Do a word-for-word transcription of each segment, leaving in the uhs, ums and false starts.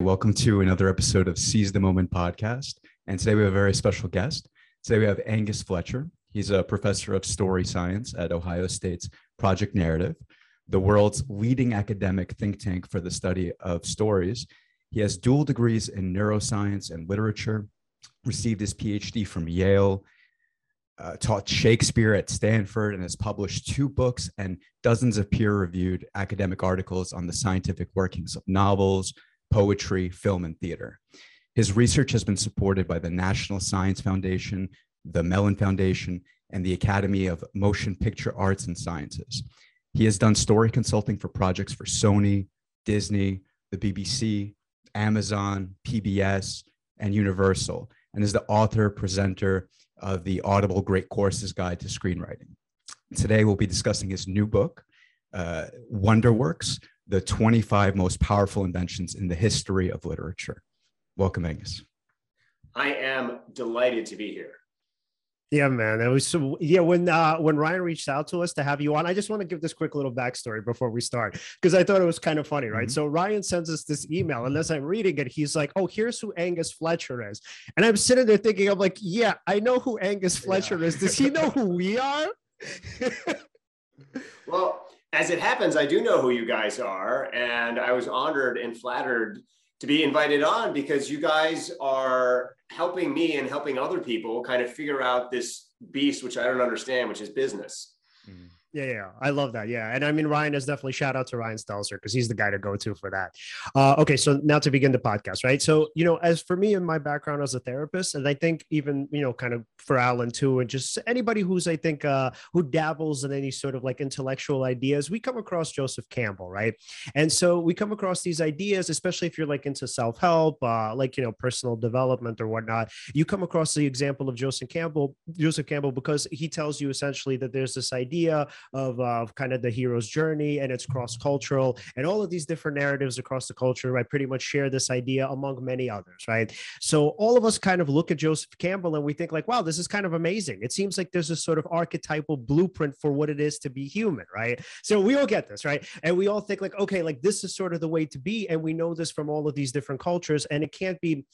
Welcome to another episode of Seize the Moment Podcast. And today we have a very special guest. Today we have Angus Fletcher. He's a professor of story science at Ohio State's Project Narrative, the world's leading academic think tank for the study of stories. He has dual degrees in neuroscience and literature, received his PhD from Yale, uh, taught Shakespeare at Stanford, and has published two books and dozens of peer-reviewed academic articles on the scientific workings of novels, poetry, film, and theater. His research has been supported by the National Science Foundation, the Mellon Foundation, and the Academy of Motion Picture Arts and Sciences. He has done story consulting for projects for Sony, Disney, the B B C, Amazon, P B S, and Universal, and is the author, presenter of the Audible Great Courses Guide to Screenwriting. Today, we'll be discussing his new book, uh, Wonderworks, the twenty-five most powerful inventions in the history of literature. Welcome, Angus. I am delighted to be here. Yeah, man. It was so, yeah, when uh, when Ryan reached out to us to have you on, I just want to give this quick little backstory before we start, because I thought it was kind of funny, right? Mm-hmm. So Ryan sends us this email, and as I'm reading it, he's like, oh, here's who Angus Fletcher is. And I'm sitting there thinking, I'm like, yeah, I know who Angus Fletcher yeah. is. Does he know who we are? Well, as it happens, I do know who you guys are, and I was honored and flattered to be invited on because you guys are helping me and helping other people kind of figure out this beast, which I don't understand, which is business. Mm-hmm. Yeah, yeah, I love that. Yeah. And I mean, Ryan is definitely, shout out to Ryan Stelzer because he's the guy to go to for that. Uh, okay. So now to begin the podcast, right? So, you know, as for me and my background as a therapist, and I think even, you know, kind of for Alan too, and just anybody who's, I think, uh, who dabbles in any sort of like intellectual ideas, we come across Joseph Campbell, right? And so we come across these ideas, especially if you're like into self-help, uh, like, you know, personal development or whatnot, you come across the example of Joseph Campbell, Joseph Campbell, because he tells you essentially that there's this idea of uh, kind of the hero's journey, and it's cross-cultural, and all of these different narratives across the culture, right, pretty much share this idea among many others, right? So all of us kind of look at Joseph Campbell and we think like, wow, this is kind of amazing. It seems like there's a sort of archetypal blueprint for what it is to be human, right? So we all get this, right? And we all think like, okay, like this is sort of the way to be, and we know this from all of these different cultures, and it can't be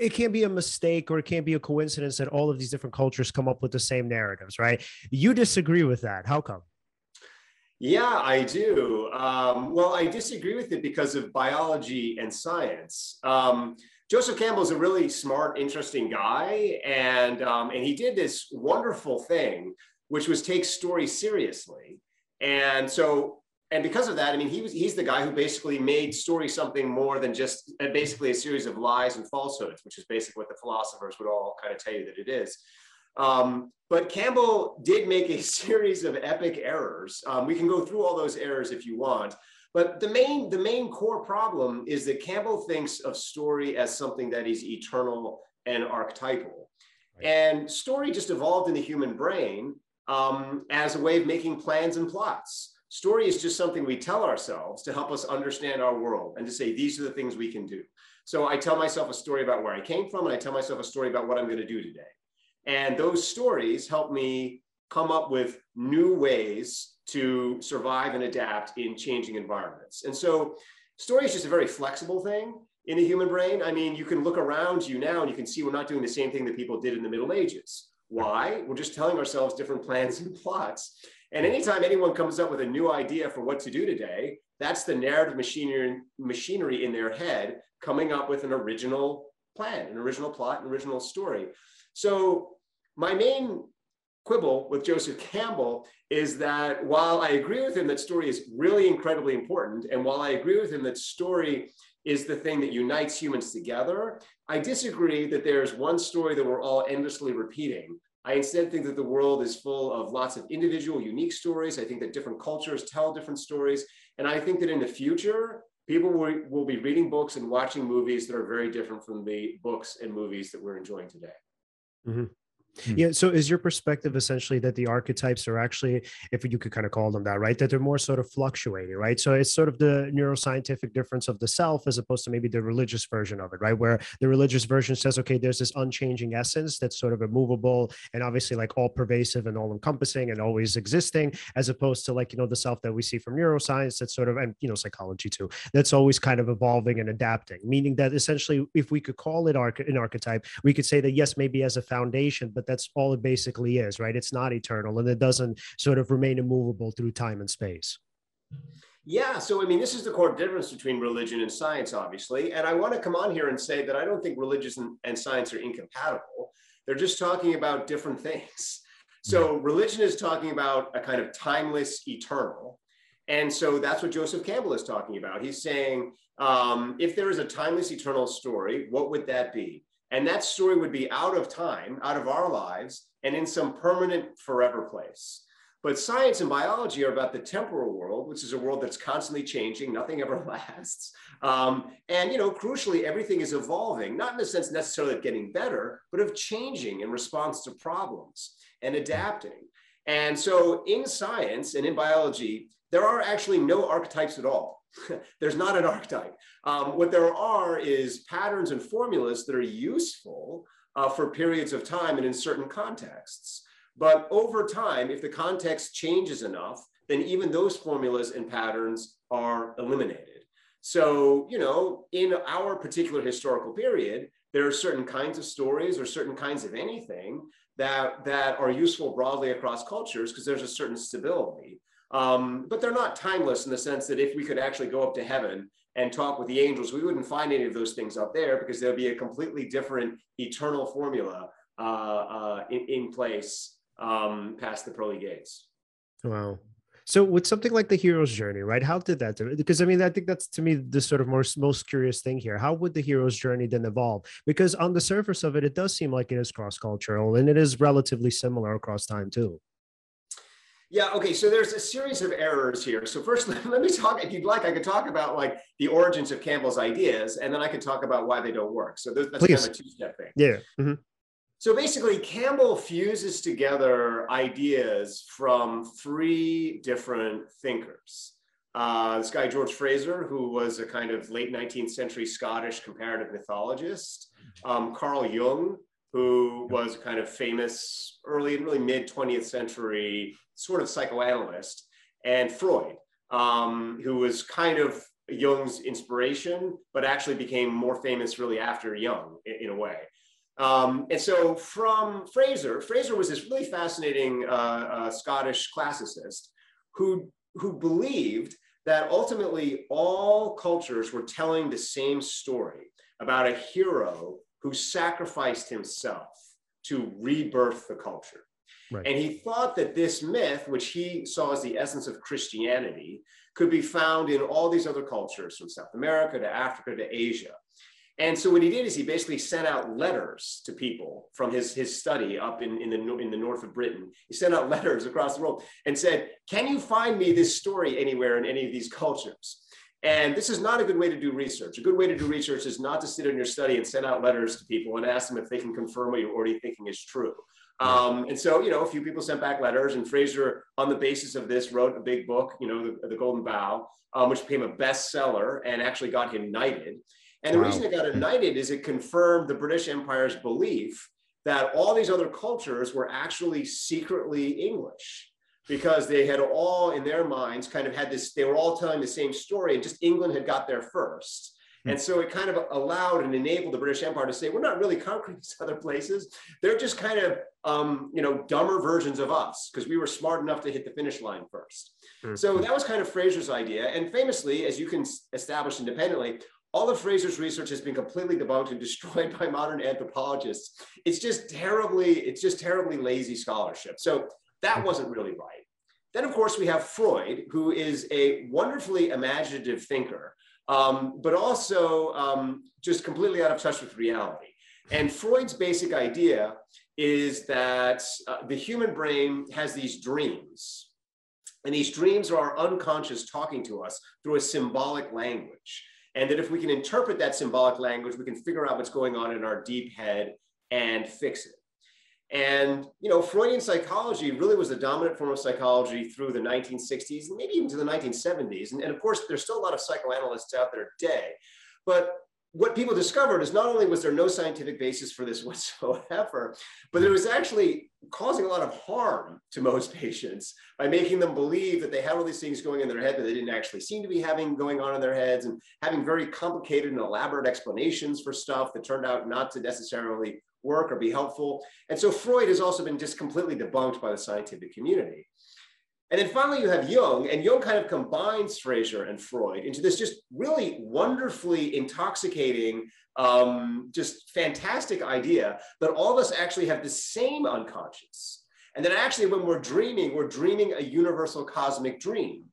It can't be a mistake or it can't be a coincidence that all of these different cultures come up with the same narratives, right? You disagree with that. How come? Yeah, I do. Um, well, I disagree with it because of biology and science. Um, Joseph Campbell is a really smart, interesting guy. And, um, and he did this wonderful thing, which was take stories seriously. And so And because of that, I mean, he was, he's the guy who basically made story something more than just uh, basically a series of lies and falsehoods, which is basically what the philosophers would all kind of tell you that it is. Um, but Campbell did make a series of epic errors. Um, we can go through all those errors if you want. But the main, the main core problem is that Campbell thinks of story as something that is eternal and archetypal. Right. And story just evolved in the human brain um, as a way of making plans and plots. Story is just something we tell ourselves to help us understand our world and to say, these are the things we can do. So I tell myself a story about where I came from, and I tell myself a story about what I'm going to do today. And those stories help me come up with new ways to survive and adapt in changing environments. And so story is just a very flexible thing in the human brain. I mean, you can look around you now and you can see we're not doing the same thing that people did in the Middle Ages. Why? We're just telling ourselves different plans and plots. And anytime anyone comes up with a new idea for what to do today, that's the narrative machinery, machinery in their head coming up with an original plan, an original plot, an original story. So my main quibble with Joseph Campbell is that while I agree with him that story is really incredibly important, and while I agree with him that story is the thing that unites humans together, I disagree that there's one story that we're all endlessly repeating. I instead think that the world is full of lots of individual, unique stories. I think that different cultures tell different stories. And I think that in the future, people will, will be reading books and watching movies that are very different from the books and movies that we're enjoying today. Mm-hmm. Mm. Yeah. So is your perspective essentially that the archetypes are actually, if you could kind of call them that, right, that they're more sort of fluctuating, right? So it's sort of the neuroscientific difference of the self as opposed to maybe the religious version of it, right? Where the religious version says, okay, there's this unchanging essence that's sort of immovable and obviously like all pervasive and all encompassing and always existing, as opposed to like, you know, the self that we see from neuroscience that's sort of, and, you know, psychology too, that's always kind of evolving and adapting, meaning that essentially if we could call it arch- an archetype, we could say that, yes, maybe as a foundation, but that's all it basically is, right? It's not eternal and it doesn't sort of remain immovable through time and space. Yeah. So, I mean, this is the core difference between religion and science, obviously. And I want to come on here and say that I don't think religion and, and science are incompatible. They're just talking about different things. So religion is talking about a kind of timeless, eternal. And so that's what Joseph Campbell is talking about. He's saying, um, if there is a timeless, eternal story, what would that be? And that story would be out of time, out of our lives, and in some permanent forever place. But science and biology are about the temporal world, which is a world that's constantly changing, nothing ever lasts. Um, and, you know, crucially, everything is evolving, not in the sense necessarily of getting better, but of changing in response to problems and adapting. And so in science and in biology, there are actually no archetypes at all. There's not an archetype. Um, what there are is patterns and formulas that are useful uh, for periods of time and in certain contexts. But over time, if the context changes enough, then even those formulas and patterns are eliminated. So, you know, in our particular historical period, there are certain kinds of stories or certain kinds of anything that, that are useful broadly across cultures because there's a certain stability. Um, but they're not timeless in the sense that if we could actually go up to heaven and talk with the angels, we wouldn't find any of those things up there because there'd be a completely different eternal formula uh, uh, in, in place um, past the pearly gates. Wow. So with something like the hero's journey, right? How did that do? Because I mean, I think that's to me the sort of most, most curious thing here. How would the hero's journey then evolve? Because on the surface of it, it does seem like it is cross-cultural and it is relatively similar across time too. Yeah, okay, so there's a series of errors here. So first, let me talk, if you'd like, I could talk about like the origins of Campbell's ideas, and then I could talk about why they don't work. So that's Please. Kind of a two-step thing. Yeah. Mm-hmm. So basically, Campbell fuses together ideas from three different thinkers. Uh, this guy, George Frazer, who was a kind of late nineteenth century Scottish comparative mythologist. Um, Carl Jung, who was a kind of famous early, really mid twentieth century sort of psychoanalyst, and Freud, um, who was kind of Jung's inspiration, but actually became more famous really after Jung in, in a way. Um, and so from Frazer, Frazer was this really fascinating uh, uh, Scottish classicist who, who believed that ultimately all cultures were telling the same story about a hero who sacrificed himself to rebirth the culture. Right. And he thought that this myth, which he saw as the essence of Christianity, could be found in all these other cultures, from South America to Africa to Asia. And so what he did is he basically sent out letters to people from his, his study up in, in, the, in the north of Britain. He sent out letters across the world and said, can you find me this story anywhere in any of these cultures? And this is not a good way to do research. A good way to do research is not to sit in your study and send out letters to people and ask them if they can confirm what you're already thinking is true. Um, and so, you know, a few people sent back letters, and Frazer, on the basis of this, wrote a big book, you know, The, the Golden Bough, um, which became a bestseller and actually got him knighted. And the wow. reason it got him knighted is it confirmed the British Empire's belief that all these other cultures were actually secretly English, because they had all in their minds kind of had this, they were all telling the same story, and just England had got there first. Mm-hmm. And so it kind of allowed and enabled the British Empire to say, we're not really conquering these other places. They're just kind of, um, you know, dumber versions of us because we were smart enough to hit the finish line first. Mm-hmm. So that was kind of Frazer's idea. And famously, as you can establish independently, all of Frazer's research has been completely debunked and destroyed by modern anthropologists. It's just terribly, it's just terribly lazy scholarship. So that wasn't really right. Then, of course, we have Freud, who is a wonderfully imaginative thinker, um, but also um, just completely out of touch with reality. And Freud's basic idea is that uh, the human brain has these dreams, and these dreams are our unconscious talking to us through a symbolic language. And that if we can interpret that symbolic language, we can figure out what's going on in our deep head and fix it. And, you know, Freudian psychology really was the dominant form of psychology through the nineteen sixties, and maybe even to the nineteen seventies. And, and of course, there's still a lot of psychoanalysts out there today. But what people discovered is not only was there no scientific basis for this whatsoever, but it was actually causing a lot of harm to most patients by making them believe that they had all these things going in their head that they didn't actually seem to be having going on in their heads, and having very complicated and elaborate explanations for stuff that turned out not to necessarily work or be helpful. And so Freud has also been just completely debunked by the scientific community. And then finally, you have Jung, and Jung kind of combines Frazer and Freud into this just really wonderfully intoxicating, um, just fantastic idea that all of us actually have the same unconscious. And that actually, when we're dreaming, we're dreaming a universal cosmic dream.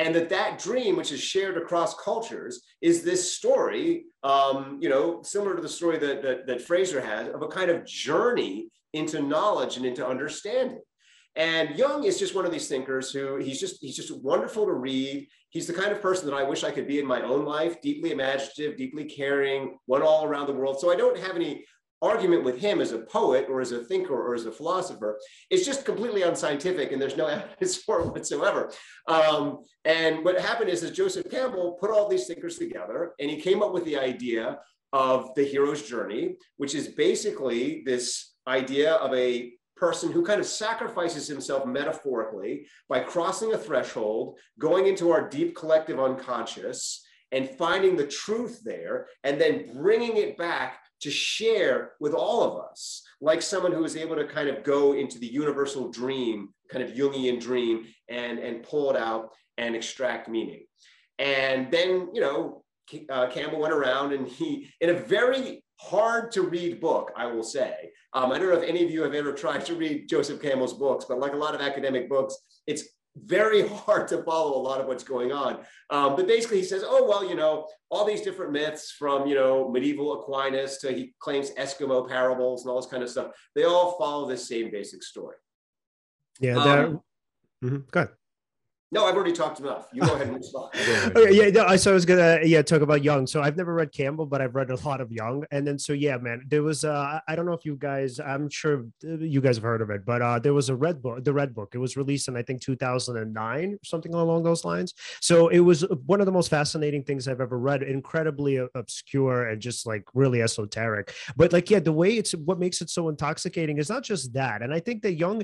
And that that dream, which is shared across cultures, is this story, um, you know, similar to the story that, that, that Frazer has, of a kind of journey into knowledge and into understanding. And Jung is just one of these thinkers who he's just he's just wonderful to read. He's the kind of person that I wish I could be in my own life, deeply imaginative, deeply caring, one all around the world. So I don't have any argument with him as a poet or as a thinker or as a philosopher. It's just completely unscientific, and there's no evidence for it whatsoever. Um, and what happened is that Joseph Campbell put all these thinkers together, and he came up with the idea of the hero's journey, which is basically this idea of a person who kind of sacrifices himself metaphorically by crossing a threshold, going into our deep collective unconscious and finding the truth there, and then bringing it back to share with all of us, like someone who is able to kind of go into the universal dream, kind of Jungian dream, and, and pull it out and extract meaning. And then, you know, uh, Campbell went around, and he, in a very hard to read book, I will say. Um, I don't know if any of you have ever tried to read Joseph Campbell's books, but like a lot of academic books, it's very hard to follow a lot of what's going on. Um, but basically he says, oh, well, you know, all these different myths from, you know, medieval Aquinas to, he claims, Eskimo parables and all this kind of stuff, they all follow this same basic story. Yeah. Um, mm-hmm. Go ahead. No, I've already talked enough. You go ahead and move on. Okay, yeah, no, so I was gonna yeah talk about Jung. So I've never read Campbell, but I've read a lot of Jung. And then so yeah, man, there was uh, I don't know if you guys, I'm sure you guys have heard of it, but uh, there was a Red Book, the Red Book. It was released in I think two thousand nine, or something along those lines. So it was one of the most fascinating things I've ever read. Incredibly obscure and just like really esoteric. But like yeah, the way it's what makes it so intoxicating is not just that. And I think that Jung.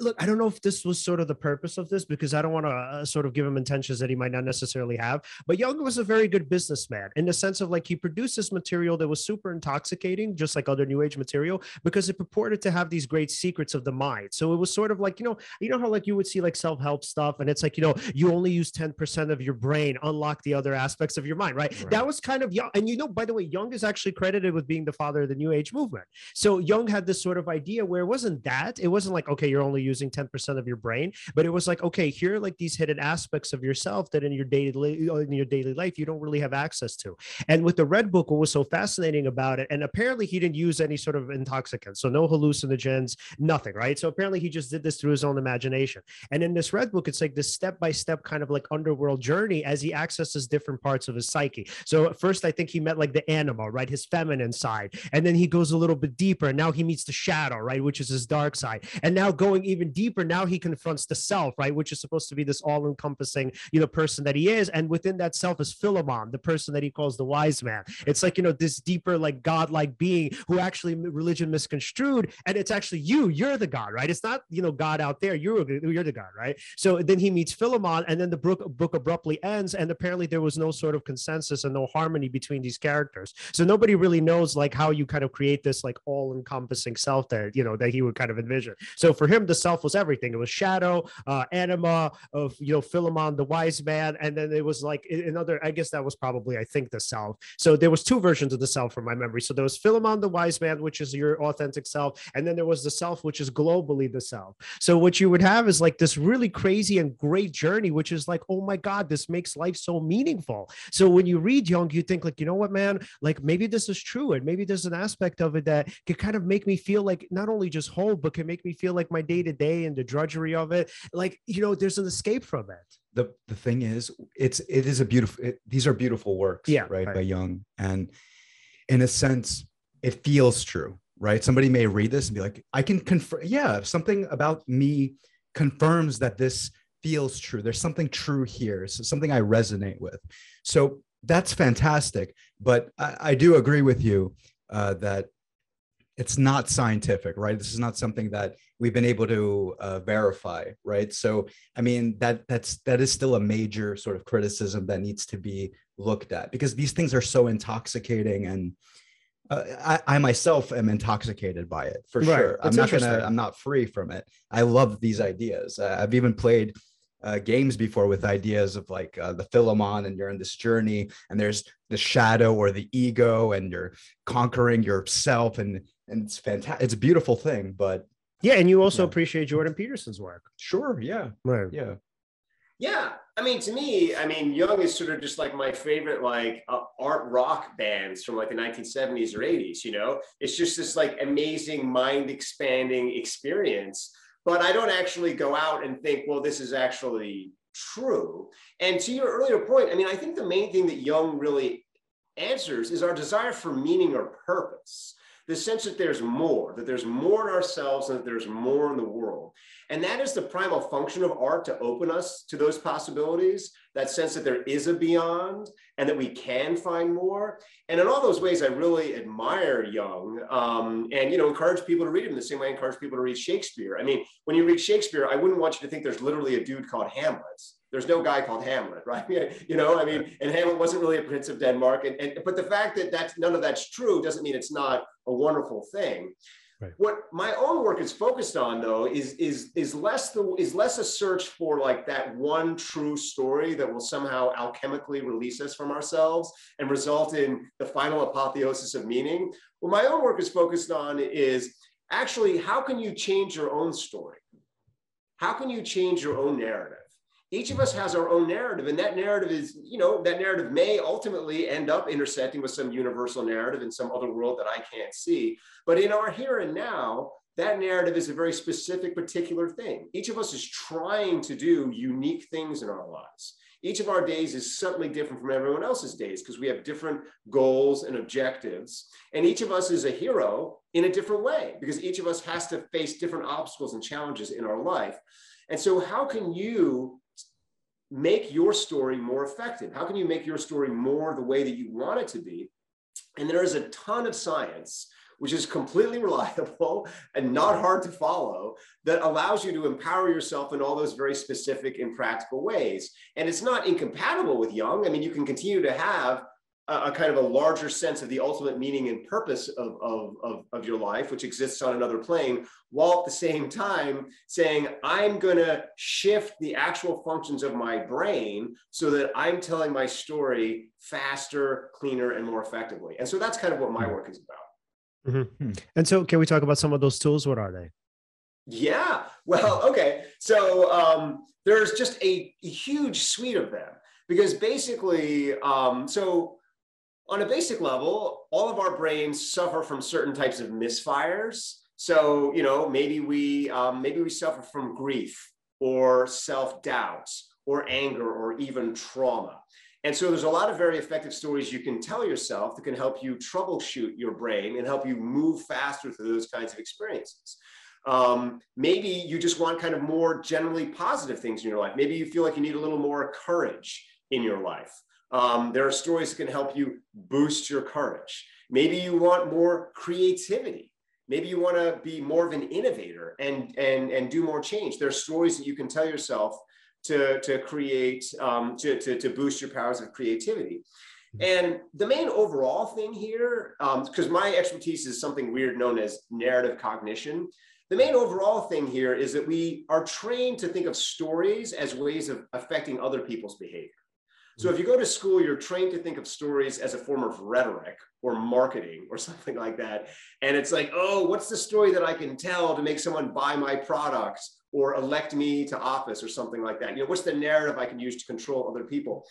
Look, I don't know if this was sort of the purpose of this, because I don't want to uh, sort of give him intentions that he might not necessarily have. But Jung was a very good businessman, in the sense of like he produced this material that was super intoxicating, just like other New Age material, because it purported to have these great secrets of the mind. So it was sort of like, you know, you know how like you would see like self-help stuff, and it's like, you know, you only use ten percent of your brain, unlock the other aspects of your mind, right? right? That was kind of Jung. And you know, by the way, Jung is actually credited with being the father of the New Age movement. So Jung had this sort of idea where it wasn't that, it wasn't like, okay, you're only using ten percent of your brain, but it was like, okay, here are like these hidden aspects of yourself that in your daily in your daily life you don't really have access to. And with the Red Book, what was so fascinating about it, and apparently he didn't use any sort of intoxicants, so no hallucinogens, nothing, right? So apparently he just did this through his own imagination. And in this Red Book, it's like this step-by-step kind of like underworld journey as he accesses different parts of his psyche. So at first I think he met like the animal, right, his feminine side, and then he goes a little bit deeper, and now he meets the shadow, right, which is his dark side, and now going even deeper, now he confronts the self, right, which is supposed to be this all-encompassing, you know, person that he is, and within that self is Philemon, the person that he calls the wise man. It's like, you know, this deeper, like godlike being who actually religion misconstrued, and it's actually you, you're the god, right? It's not, you know, God out there, you're you're the god, right? So then he meets Philemon, and then the book, book abruptly ends, and apparently there was no sort of consensus and no harmony between these characters. So nobody really knows like how you kind of create this like all-encompassing self there, you know, that he would kind of envision. So for him, the self was everything. It was shadow, uh, anima, of, you know, Philemon, the wise man. And then it was like another, I guess that was probably, I think, the self. So there was two versions of the self from my memory. So there was Philemon, the wise man, which is your authentic self. And then there was the self, which is globally the self. So what you would have is like this really crazy and great journey, which is like, oh my God, this makes life so meaningful. So when you read Jung, you think like, you know what, man, like maybe this is true. And maybe there's an aspect of it that could kind of make me feel like not only just whole, but can make me feel like my day-to-day and the drudgery of it, like, you know, there's an escape from it. The the thing is, it's it is a beautiful, it, these are beautiful works, yeah, right, right, by Jung. And in a sense, it feels true, right? Somebody may read this and be like, I can confirm, yeah, something about me confirms that this feels true. There's something true here. So something I resonate with. So that's fantastic. But I, I do agree with you uh, that it's not scientific, right? This is not something that we've been able to uh, verify, right? So, I mean, that that's that is still a major sort of criticism that needs to be looked at, because these things are so intoxicating, and uh, I, I myself am intoxicated by it for right. sure. That's I'm not gonna. I'm not free from it. I love these ideas. Uh, I've even played uh, games before with ideas of like uh, the Philemon, and you're in this journey, and there's the shadow or the ego, and you're conquering yourself, and and it's fantastic. It's a beautiful thing, but yeah, and you also yeah. appreciate Jordan Peterson's work. Sure. Yeah. Right. Yeah. Yeah. I mean, to me, I mean, Jung is sort of just like my favorite, like uh, art rock bands from like the nineteen seventies or eighties, you know, it's just this like amazing mind expanding experience, but I don't actually go out and think, well, this is actually true. And to your earlier point, I mean, I think the main thing that Jung really answers is our desire for meaning or purpose. The sense that there's more, that there's more in ourselves and that there's more in the world. And that is the primal function of art, to open us to those possibilities, that sense that there is a beyond and that we can find more. And in all those ways, I really admire Jung um, and, you know, encourage people to read him the same way I encourage people to read Shakespeare. I mean, when you read Shakespeare, I wouldn't want you to think there's literally a dude called Hamlet. There's no guy called Hamlet, right? You know, I mean, and Hamlet wasn't really a prince of Denmark. And, and but the fact that that's, none of that's true doesn't mean it's not a wonderful thing. Right. What my own work is focused on, though, is is is less the is less a search for like that one true story that will somehow alchemically release us from ourselves and result in the final apotheosis of meaning. What my own work is focused on is actually, how can you change your own story? How can you change your own narrative? Each of us has our own narrative, and that narrative is, you know, that narrative may ultimately end up intersecting with some universal narrative in some other world that I can't see. But in our here and now, that narrative is a very specific, particular thing. Each of us is trying to do unique things in our lives. Each of our days is certainly different from everyone else's days because we have different goals and objectives. And each of us is a hero in a different way because each of us has to face different obstacles and challenges in our life. And so how can you make your story more effective? How can you make your story more the way that you want it to be? And there is a ton of science, which is completely reliable and not hard to follow, that allows you to empower yourself in all those very specific and practical ways. And it's not incompatible with Jung. I mean, you can continue to have a kind of a larger sense of the ultimate meaning and purpose of, of, of, of your life, which exists on another plane, while at the same time saying, I'm gonna shift the actual functions of my brain so that I'm telling my story faster, cleaner, and more effectively. And so that's kind of what my work is about. Mm-hmm. And so can we talk about some of those tools? What are they? Yeah, well, okay. So um, there's just a, a huge suite of them, because basically, um, so, on a basic level, all of our brains suffer from certain types of misfires. So, you know, maybe we um, maybe we suffer from grief or self-doubt or anger or even trauma. And so there's a lot of very effective stories you can tell yourself that can help you troubleshoot your brain and help you move faster through those kinds of experiences. Um, maybe you just want kind of more generally positive things in your life. Maybe you feel like you need a little more courage in your life. Um, there are stories that can help you boost your courage. Maybe you want more creativity. Maybe you want to be more of an innovator and, and, and do more change. There are stories that you can tell yourself to, to create, um, to, to, to boost your powers of creativity. And the main overall thing here, um, because my expertise is something weird known as narrative cognition. The main overall thing here is that we are trained to think of stories as ways of affecting other people's behavior. So if you go to school, you're trained to think of stories as a form of rhetoric or marketing or something like that. And it's like, oh, what's the story that I can tell to make someone buy my product or elect me to office or something like that? You know, what's the narrative I can use to control other people?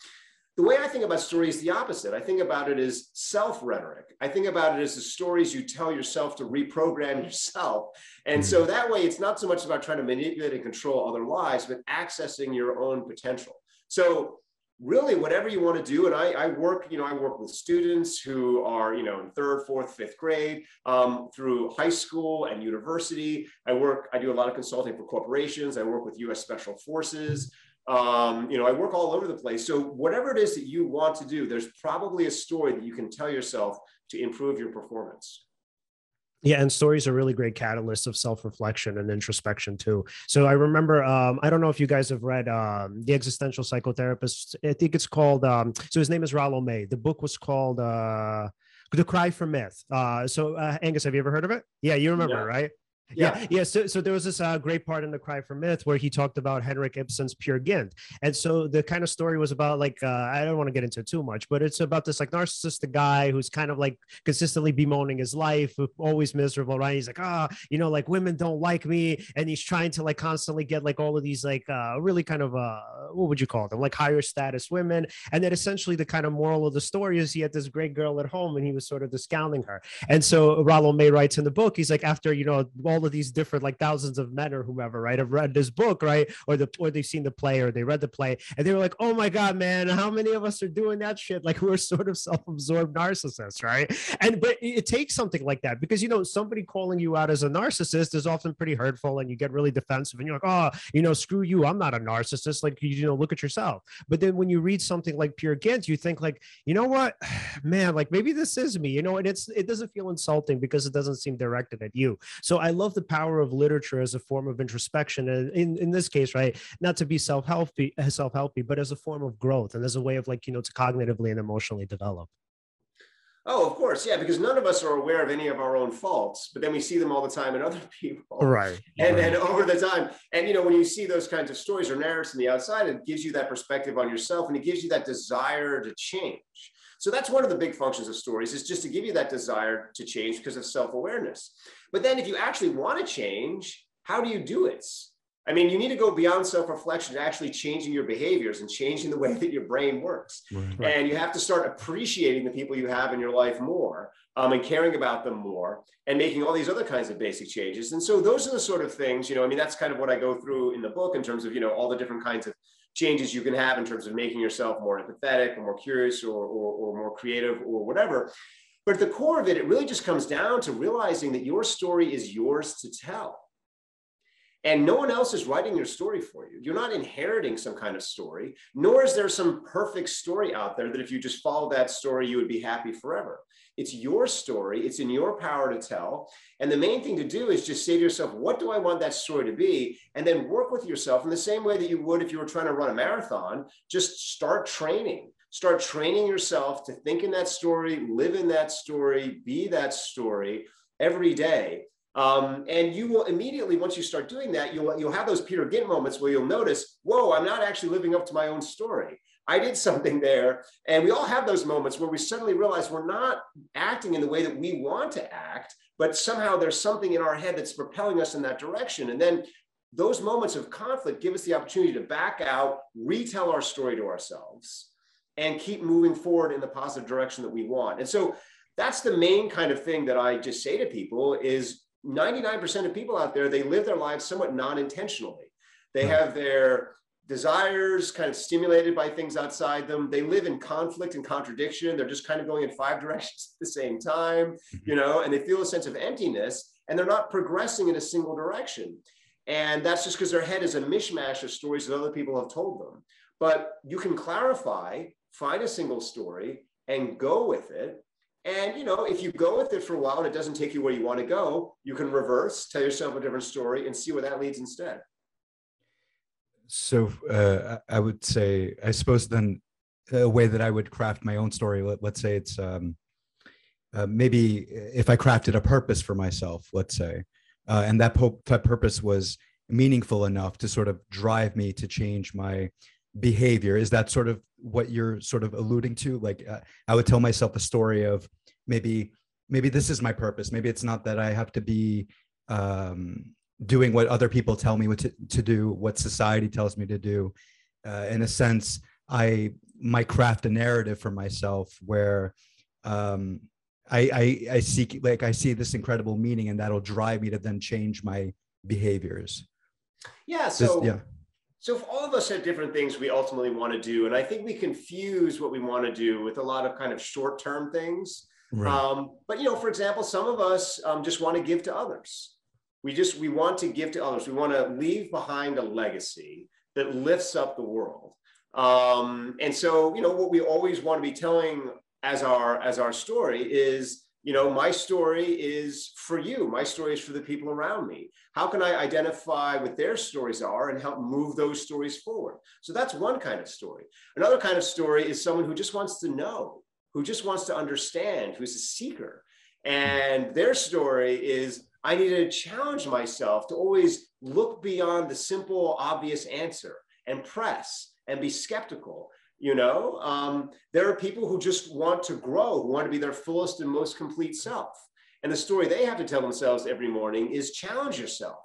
The way I think about stories is the opposite. I think about it as self-rhetoric. I think about it as the stories you tell yourself to reprogram yourself. And so that way, it's not so much about trying to manipulate and control other lives, but accessing your own potential. So really whatever you want to do. And I, I work, you know, I work with students who are, you know, in third, fourth, fifth grade, um, through high school and university. I work, I do a lot of consulting for corporations. I work with U S Special Forces. Um, you know, I work all over the place. So whatever it is that you want to do, there's probably a story that you can tell yourself to improve your performance. Yeah. And stories are really great catalysts of self-reflection and introspection too. So I remember, um, I don't know if you guys have read um, The Existential Psychotherapist. I think it's called, um, so his name is Rollo May. The book was called uh, The Cry for Myth. Uh, so uh, Angus, have you ever heard of it? Yeah, you remember, yeah. Right? Yeah. Yeah. yeah so, so there was this uh, great part in The Cry for Myth where he talked about Henrik Ibsen's Peer Gynt. And so the kind of story was about like, uh, I don't want to get into it too much, but it's about this like narcissistic guy who's kind of like consistently bemoaning his life, always miserable, right? He's like, ah, oh, you know, like women don't like me. And he's trying to like constantly get like all of these like uh, really kind of, uh, what would you call them? Like higher status women. And then essentially the kind of moral of the story is he had this great girl at home and he was sort of discounting her. And so Rollo May writes in the book, he's like, after, you know, all all of these different like thousands of men or whomever, right, have read this book, right, or the or they've seen the play or they read the play, and they were like, oh my god, man, how many of us are doing that shit? Like, we're sort of self-absorbed narcissists, right? And but it takes something like that, because you know somebody calling you out as a narcissist is often pretty hurtful, and you get really defensive and you're like, oh, you know, screw you, I'm not a narcissist, like, you know, look at yourself. But then when you read something like Peer Gynt, you think like, you know what, man, like maybe this is me, you know. And it's it doesn't feel insulting because it doesn't seem directed at you. So I love the power of literature as a form of introspection, and in, in this case, right, not to be self-helpy, self-helpy, but as a form of growth and as a way of like, you know, to cognitively and emotionally develop. Oh, of course. Yeah. Because none of us are aware of any of our own faults, but then we see them all the time in other people. Right. And right. And over the time. And, you know, when you see those kinds of stories or narratives from the outside, it gives you that perspective on yourself, and it gives you that desire to change. So that's one of the big functions of stories, is just to give you that desire to change because of self-awareness. But then if you actually want to change, how do you do it? I mean, you need to go beyond self-reflection to actually changing your behaviors and changing the way that your brain works. Right. And you have to start appreciating the people you have in your life more, um, and caring about them more, and making all these other kinds of basic changes. And so those are the sort of things, you know, I mean, that's kind of what I go through in the book in terms of, you know, all the different kinds of changes you can have in terms of making yourself more empathetic or more curious or, or, or more creative or whatever. But at the core of it, it really just comes down to realizing that your story is yours to tell. And no one else is writing your story for you. You're not inheriting some kind of story, nor is there some perfect story out there that if you just follow that story, you would be happy forever. It's your story. It's in your power to tell. And the main thing to do is just say to yourself, what do I want that story to be? And then work with yourself in the same way that you would if you were trying to run a marathon. Just start training. Start training yourself to think in that story, live in that story, be that story every day. Um, and you will immediately, once you start doing that, you'll, you'll have those Peer Gynt moments where you'll notice, whoa, I'm not actually living up to my own story. I did something there. And we all have those moments where we suddenly realize we're not acting in the way that we want to act, but somehow there's something in our head that's propelling us in that direction. And then those moments of conflict give us the opportunity to back out, retell our story to ourselves, and keep moving forward in the positive direction that we want. And so that's the main kind of thing that I just say to people is, ninety-nine percent of people out there, they live their lives somewhat non-intentionally. They have their desires kind of stimulated by things outside them. They live in conflict and contradiction. They're just kind of going in five directions at the same time, you know, and they feel a sense of emptiness, and they're not progressing in a single direction. And that's just because their head is a mishmash of stories that other people have told them. But you can clarify, find a single story and go with it. And, you know, if you go with it for a while and it doesn't take you where you want to go, you can reverse, tell yourself a different story, and see where that leads instead. So uh, I would say, I suppose then a way that I would craft my own story, let, let's say it's um, uh, maybe if I crafted a purpose for myself, let's say, uh, and that, that purpose was meaningful enough to sort of drive me to change my behavior. Is that sort of what you're sort of alluding to? Like uh, I would tell myself a story of, Maybe, maybe this is my purpose. Maybe it's not that I have to be um, doing what other people tell me what to, to do, what society tells me to do. Uh, in a sense, I might craft a narrative for myself where um, I, I, I seek, like I see this incredible meaning, and that'll drive me to then change my behaviors. Yeah. So. This, yeah. So if all of us have different things we ultimately want to do, and I think we confuse what we want to do with a lot of kind of short-term things. Right. Um, but, you know, for example, some of us um, just want to give to others. We just, we want to give to others. We want to leave behind a legacy that lifts up the world. Um, and so, you know, what we always want to be telling as our, as our story is, you know, my story is for you. My story is for the people around me. How can I identify what their stories are and help move those stories forward? So that's one kind of story. Another kind of story is someone who just wants to know, who just wants to understand, who's a seeker. And their story is, I need to challenge myself to always look beyond the simple, obvious answer and press and be skeptical. You know, um, there are people who just want to grow, who want to be their fullest and most complete self. And the story they have to tell themselves every morning is challenge yourself.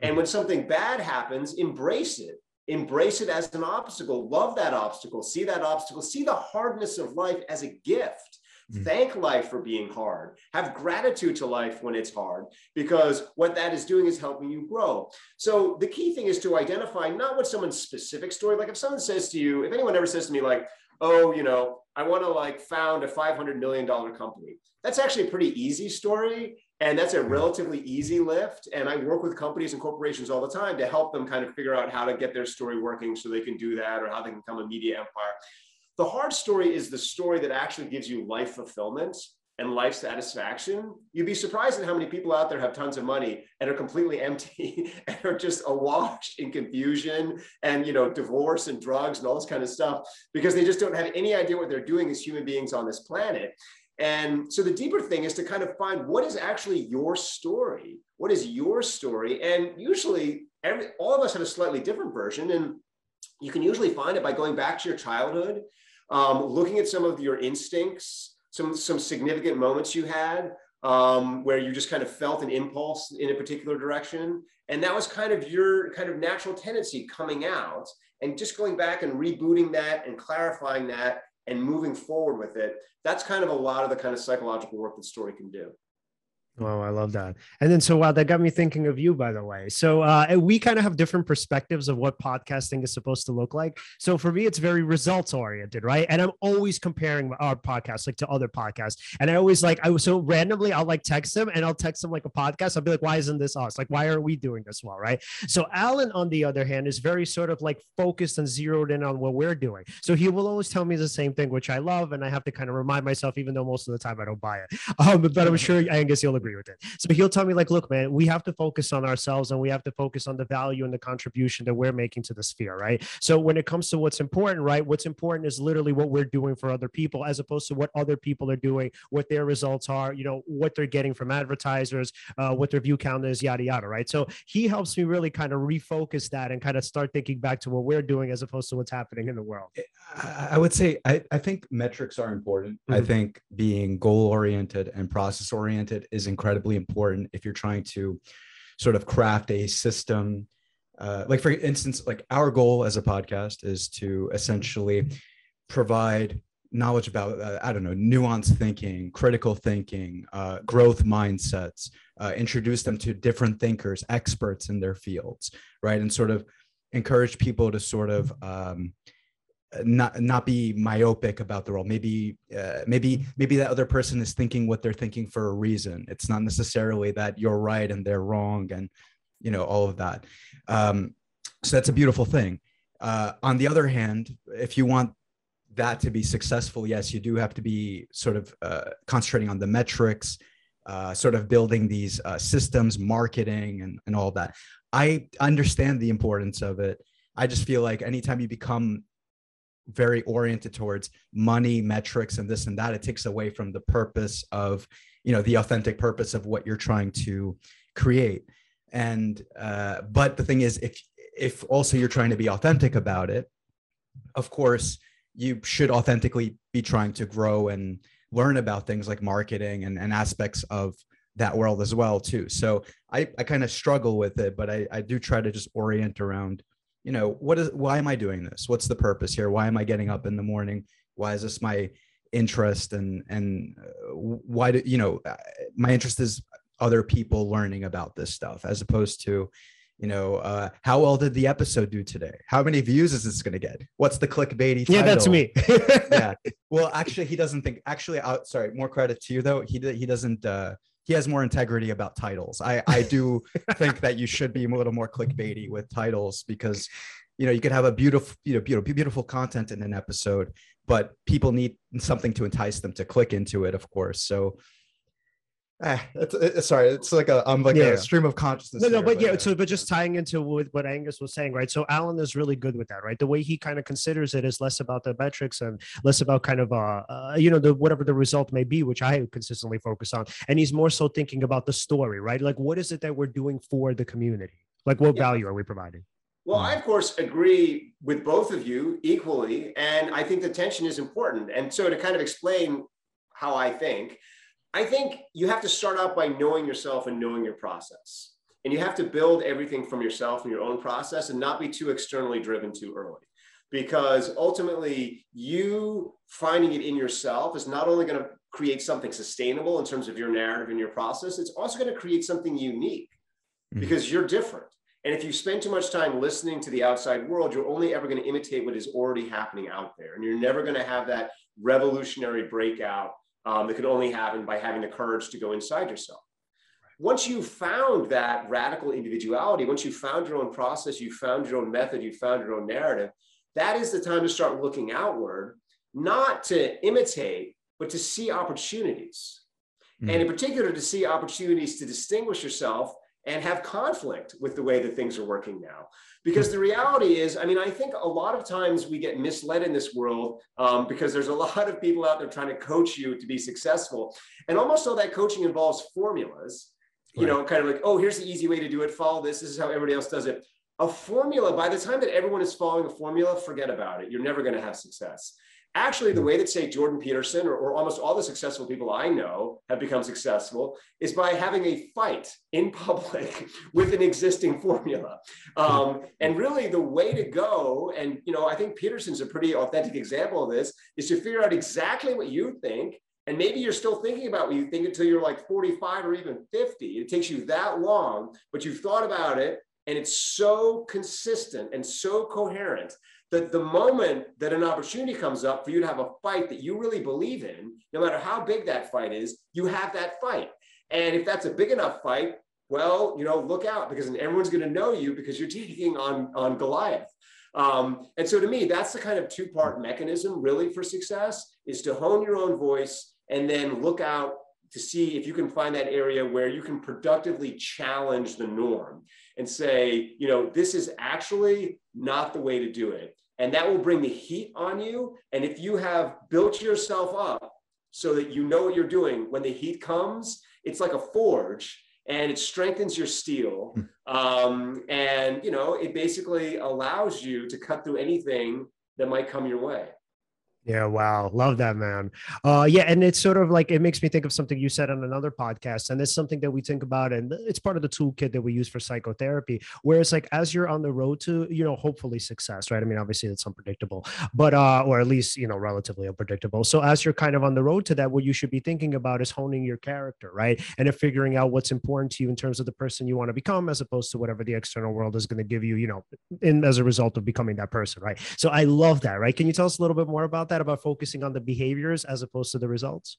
And when something bad happens, embrace it. Embrace it as an obstacle. Love that obstacle. See that obstacle. See the hardness of life as a gift. Mm-hmm. Thank life for being hard. Have gratitude to life when it's hard, because what that is doing is helping you grow. So the key thing is to identify not what someone's specific story, like if someone says to you, if anyone ever says to me like, oh, you know, I want to like found a five hundred million dollars company. That's actually a pretty easy story. And that's a relatively easy lift. And I work with companies and corporations all the time to help them kind of figure out how to get their story working so they can do that, or how they can become a media empire. The hard story is the story that actually gives you life fulfillment and life satisfaction. You'd be surprised at how many people out there have tons of money and are completely empty and are just awash in confusion and, you know, divorce and drugs and all this kind of stuff, because they just don't have any idea what they're doing as human beings on this planet. And so the deeper thing is to kind of find what is actually your story. What is your story? And usually every, all of us have a slightly different version, and you can usually find it by going back to your childhood, Um, looking at some of your instincts, some, some significant moments you had um, where you just kind of felt an impulse in a particular direction. And that was kind of your kind of natural tendency coming out, and just going back and rebooting that and clarifying that and moving forward with it. That's kind of a lot of the kind of psychological work that story can do. Wow, I love that. And then, so wow, that got me thinking of you, by the way. So uh, we kind of have different perspectives of what podcasting is supposed to look like. So for me, it's very results oriented, right? And I'm always comparing our podcast like to other podcasts. And I always like, I was so randomly, I'll like text him and I'll text him like a podcast. I'll be like, why isn't this us? Like, why are we doing this well, right? So Alan, on the other hand, is very sort of like focused and zeroed in on what we're doing. So he will always tell me the same thing, which I love. And I have to kind of remind myself, even though most of the time I don't buy it. Um, but I'm sure Angus, you'll agree with it. So he'll tell me like, look, man, we have to focus on ourselves, and we have to focus on the value and the contribution that we're making to the sphere, right? So when it comes to what's important, right, what's important is literally what we're doing for other people, as opposed to what other people are doing, what their results are, you know, what they're getting from advertisers, uh, what their view count is, yada, yada, right? So he helps me really kind of refocus that and kind of start thinking back to what we're doing as opposed to what's happening in the world. I would say, I, I think metrics are important. Mm-hmm. I think being goal-oriented and process-oriented is important. Incredibly important if you're trying to sort of craft a system. Uh, like, for instance, like our goal as a podcast is to essentially provide knowledge about, uh, I don't know, nuanced thinking, critical thinking, uh, growth mindsets, uh, introduce them to different thinkers, experts in their fields, right? And sort of encourage people to sort of um, not not be myopic about the role. Maybe uh, maybe maybe that other person is thinking what they're thinking for a reason. It's not necessarily that you're right and they're wrong, and you know, all of that. Um, so that's a beautiful thing. Uh, on the other hand, if you want that to be successful, yes, you do have to be sort of uh, concentrating on the metrics, uh, sort of building these uh, systems, marketing, and and all that. I understand the importance of it. I just feel like anytime you become very oriented towards money, metrics, and this and that, it takes away from the purpose of, you know, the authentic purpose of what you're trying to create. And, uh, but the thing is, if, if also you're trying to be authentic about it, of course, you should authentically be trying to grow and learn about things like marketing and, and aspects of that world as well, too. So I, I kind of struggle with it, but I, I do try to just orient around, you know, what is, why am I doing this? What's the purpose here? Why am I getting up in the morning? Why is this my interest? And, and why do, you know, my interest is other people learning about this stuff, as opposed to, You know, uh, how well did the episode do today? How many views is this going to get? What's the clickbaity title? Yeah, that's me. Yeah. Well, actually, he doesn't think. Actually, uh, sorry. More credit to you though. He he doesn't. Uh, he has more integrity about titles. I I do think that you should be a little more clickbaity with titles, because, you know, you could have a beautiful, you know, beautiful, beautiful content in an episode, but people need something to entice them to click into it, of course. So. Ah, it's, it's, sorry, it's like a I'm like yeah. a stream of consciousness. No, no, here, but, but yeah. So, but just tying into with what Angus was saying, right? So Alan is really good with that, right? The way he kind of considers it is less about the metrics and less about kind of uh, uh you know the whatever the result may be, which I consistently focus on, and he's more so thinking about the story, right? Like, what is it that we're doing for the community? Like, what yeah. value are we providing? Well, I, of course, agree with both of you equally, and I think the tension is important. And so to kind of explain how I think. I think you have to start out by knowing yourself and knowing your process. And you have to build everything from yourself and your own process and not be too externally driven too early. Because ultimately, you finding it in yourself is not only going to create something sustainable in terms of your narrative and your process, it's also going to create something unique mm-hmm. because you're different. And if you spend too much time listening to the outside world, you're only ever going to imitate what is already happening out there. And you're never going to have that revolutionary breakout Um, that could only happen by having the courage to go inside yourself. Once you found that radical individuality, once you found your own process, you found your own method, you found your own narrative, that is the time to start looking outward, not to imitate, but to see opportunities. Mm. And in particular, to see opportunities to distinguish yourself and have conflict with the way that things are working now. Because the reality is, I mean, I think a lot of times we get misled in this world um, because there's a lot of people out there trying to coach you to be successful. And almost all that coaching involves formulas, you right. know, kind of like, oh, here's the easy way to do it, follow this, this is how everybody else does it. A formula, by the time that everyone is following a formula, forget about it. You're never gonna have success. Actually, the way that, say, Jordan Peterson or, or almost all the successful people I know have become successful is by having a fight in public with an existing formula. Um, and really the way to go, and you know, I think Peterson's a pretty authentic example of this, is to figure out exactly what you think. And maybe you're still thinking about what you think until you're like forty-five or even fifty. It takes you that long, but you've thought about it, and it's so consistent and so coherent that the moment that an opportunity comes up for you to have a fight that you really believe in, no matter how big that fight is, you have that fight. And if that's a big enough fight, well, you know, look out, because everyone's going to know you because you're taking on, on Goliath. Um, and so to me, that's the kind of two-part mechanism really for success, is to hone your own voice and then look out to see if you can find that area where you can productively challenge the norm and say, you know, this is actually not the way to do it. And that will bring the heat on you. And if you have built yourself up so that you know what you're doing, when the heat comes, it's like a forge and it strengthens your steel. Um, and, you know, it basically allows you to cut through anything that might come your way. Yeah. Wow. Love that, man. Uh, yeah. And it's sort of like, it makes me think of something you said on another podcast, and it's something that we think about, and it's part of the toolkit that we use for psychotherapy, where it's like, as you're on the road to, you know, hopefully success, right? I mean, obviously it's unpredictable, but, uh, or at least, you know, relatively unpredictable. So as you're kind of on the road to that, what you should be thinking about is honing your character, right? And figuring out what's important to you in terms of the person you want to become, as opposed to whatever the external world is going to give you, you know, in, as a result of becoming that person, right? So I love that, right? Can you tell us a little bit more about that? About focusing on the behaviors as opposed to the results?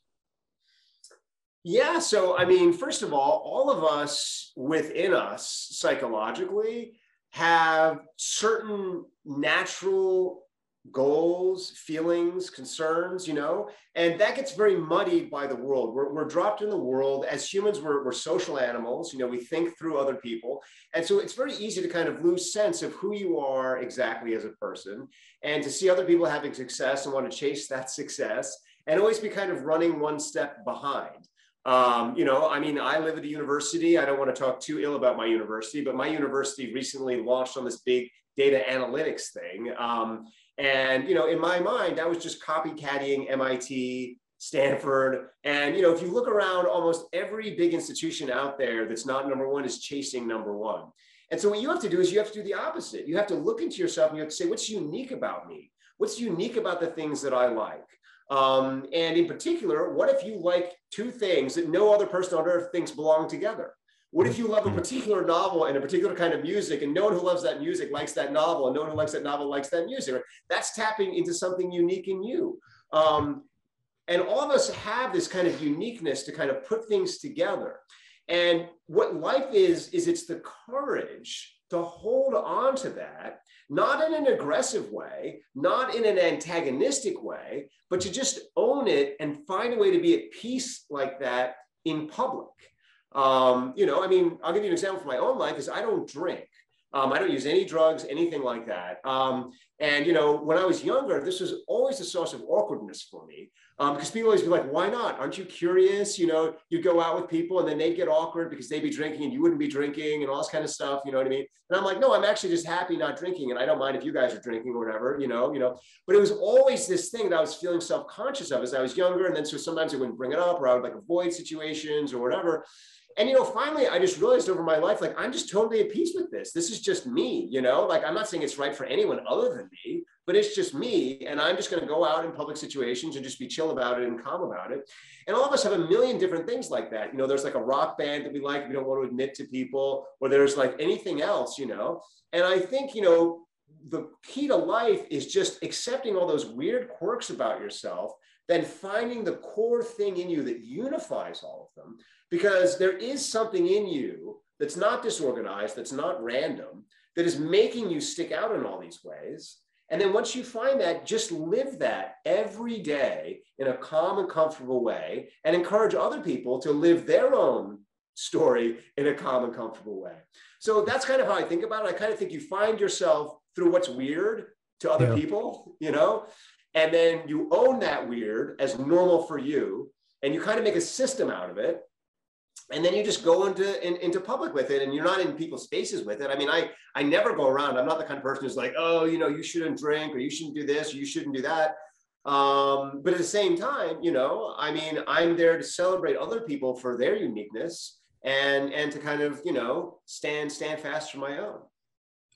Yeah. So, I mean, first of all, all of us within us psychologically have certain natural goals, feelings, concerns, you know, and that gets very muddied by the world. We're, we're dropped in the world. As humans, we're, we're social animals, you know, we think through other people. And so it's very easy to kind of lose sense of who you are exactly as a person, and to see other people having success and want to chase that success and always be kind of running one step behind. Um, you know, I mean, I live at a university. I don't want to talk too ill about my university, but my university recently launched on this big data analytics thing. Um, And, you know, in my mind, I was just copycatting M I T, Stanford. And, you know, if you look around, almost every big institution out there that's not number one is chasing number one. And so what you have to do is you have to do the opposite. You have to look into yourself and you have to say, what's unique about me? What's unique about the things that I like? Um, and in particular, what if you like two things that no other person on earth thinks belong together? What if you love a particular novel and a particular kind of music, and no one who loves that music likes that novel, and no one who likes that novel likes that music? Right? That's tapping into something unique in you. Um, and all of us have this kind of uniqueness to kind of put things together. And what life is, is it's the courage to hold on to that, not in an aggressive way, not in an antagonistic way, but to just own it and find a way to be at peace like that in public. Um, you know, I mean, I'll give you an example from my own life is I don't drink. Um, I don't use any drugs, anything like that. Um, and, you know, when I was younger, this was always a source of awkwardness for me because um, people always be like, why not? Aren't you curious? You know, you go out with people and then they get awkward because they'd be drinking and you wouldn't be drinking and all this kind of stuff. You know what I mean? And I'm like, no, I'm actually just happy not drinking. And I don't mind if you guys are drinking or whatever, you know, you know, but it was always this thing that I was feeling self-conscious of as I was younger. And then so sometimes I wouldn't bring it up or I would like avoid situations or whatever. And, you know, finally, I just realized over my life, like, I'm just totally at peace with this. This is just me, you know, like, I'm not saying it's right for anyone other than me, but it's just me. And I'm just going to go out in public situations and just be chill about it and calm about it. And all of us have a million different things like that. You know, there's like a rock band that we like, we don't want to admit to people, or there's like anything else, you know. And I think, you know, the key to life is just accepting all those weird quirks about yourself, then finding the core thing in you that unifies all of them, because there is something in you that's not disorganized, that's not random, that is making you stick out in all these ways. And then once you find that, just live that every day in a calm and comfortable way and encourage other people to live their own story in a calm and comfortable way. So that's kind of how I think about it. I kind of think you find yourself through what's weird to other yeah. people, you know, and then you own that weird as normal for you, and you kind of make a system out of it. And then you just go into in, into public with it, and you're not in people's faces with it. I mean, I, I never go around. I'm not the kind of person who's like, oh, you know, you shouldn't drink, or you shouldn't do this, or you shouldn't do that. Um, but at the same time, you know, I mean, I'm there to celebrate other people for their uniqueness and, and to kind of, you know, stand, stand fast for my own.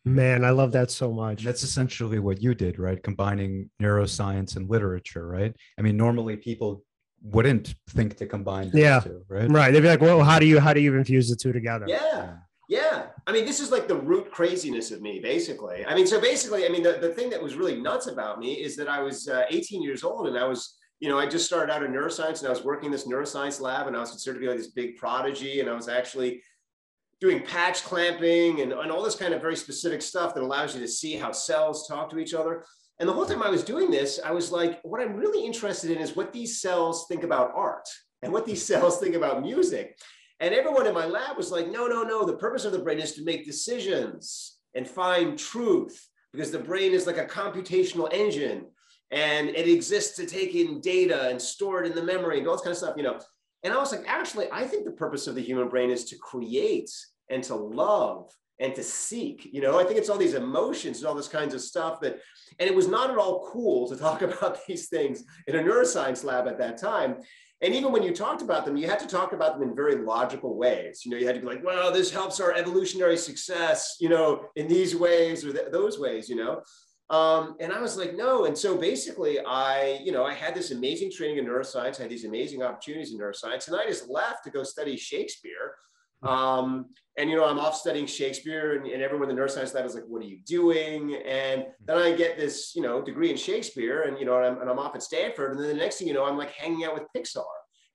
Man, I love that so much. That's essentially what you did, right? Combining neuroscience and literature, right? I mean, normally people wouldn't think to combine those yeah. two, right? Right. They'd be like, well, how do you how do you infuse the two together? Yeah. Yeah. I mean, this is like the root craziness of me, basically. I mean, so basically, I mean, the, the thing that was really nuts about me is that I was uh, eighteen years old, and I was, you know, I just started out in neuroscience, and I was working in this neuroscience lab, and I was considered to be like this big prodigy, and I was actually doing patch clamping and, and all this kind of very specific stuff that allows you to see how cells talk to each other. And the whole time I was doing this, I was like, what I'm really interested in is what these cells think about art and what these cells think about music. And everyone in my lab was like, no, no, no, the purpose of the brain is to make decisions and find truth, because the brain is like a computational engine and it exists to take in data and store it in the memory and all this kind of stuff, you know. And I was like, actually, I think the purpose of the human brain is to create and to love and to seek, you know. I think it's all these emotions and all this kinds of stuff that, and it was not at all cool to talk about these things in a neuroscience lab at that time. And even when you talked about them, you had to talk about them in very logical ways. You know, you had to be like, well, this helps our evolutionary success, you know, in these ways or th- those ways, you know. Um, and I was like, no. And so basically I, you know, I had this amazing training in neuroscience, I had these amazing opportunities in neuroscience, and I just left to go study Shakespeare. Um, and, you know, I'm off studying Shakespeare, and, and everyone in the neuroscience lab is like, what are you doing? And then I get this, you know, degree in Shakespeare, and, you know, and I'm, and I'm off at Stanford. And then the next thing you know, I'm like hanging out with Pixar.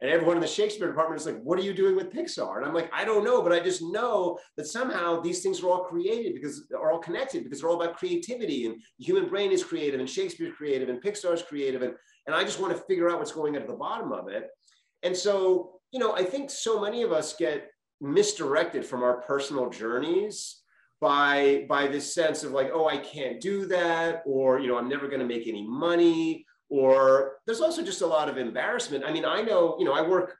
And everyone in the Shakespeare department is like, what are you doing with Pixar? And I'm like, I don't know, but I just know that somehow these things are all created because are all connected because they're all about creativity, and the human brain is creative, and Shakespeare's creative, and Pixar's creative. And, and I just want to figure out what's going on at the bottom of it. And so, you know, I think so many of us get misdirected from our personal journeys by, by this sense of like, oh, I can't do that, or, you know, I'm never going to make any money. Or there's also just a lot of embarrassment. I mean, I know, you know, I work,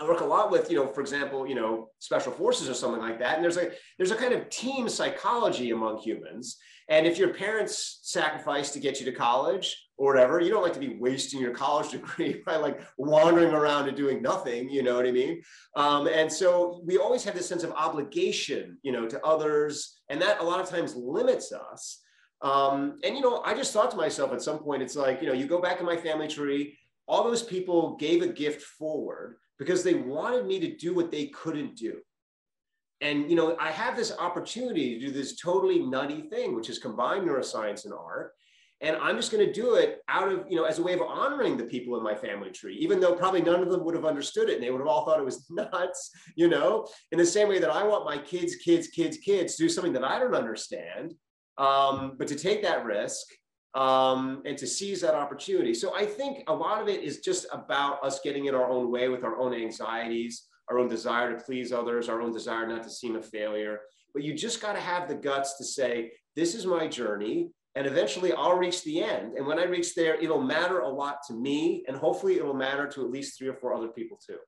I work a lot with, you know, for example, you know, special forces or something like that. And there's a, there's a kind of team psychology among humans. And if your parents sacrificed to get you to college or whatever, you don't like to be wasting your college degree by like wandering around and doing nothing, you know what I mean? Um, and so we always have this sense of obligation, you know, to others. And that a lot of times limits us. Um, and, you know, I just thought to myself at some point, it's like, you know, you go back in my family tree, all those people gave a gift forward because they wanted me to do what they couldn't do. And, you know, I have this opportunity to do this totally nutty thing, which is combine neuroscience and art. And I'm just going to do it out of, you know, as a way of honoring the people in my family tree, even though probably none of them would have understood it. And they would have all thought it was nuts, you know, in the same way that I want my kids, kids, kids, kids to do something that I don't understand, um, but to take that risk um, and to seize that opportunity. So I think a lot of it is just about us getting in our own way with our own anxieties, our own desire to please others, our own desire not to seem a failure. But you just got to have the guts to say, this is my journey. And eventually I'll reach the end. And when I reach there, it'll matter a lot to me. And hopefully it'll matter to at least three or four other people too.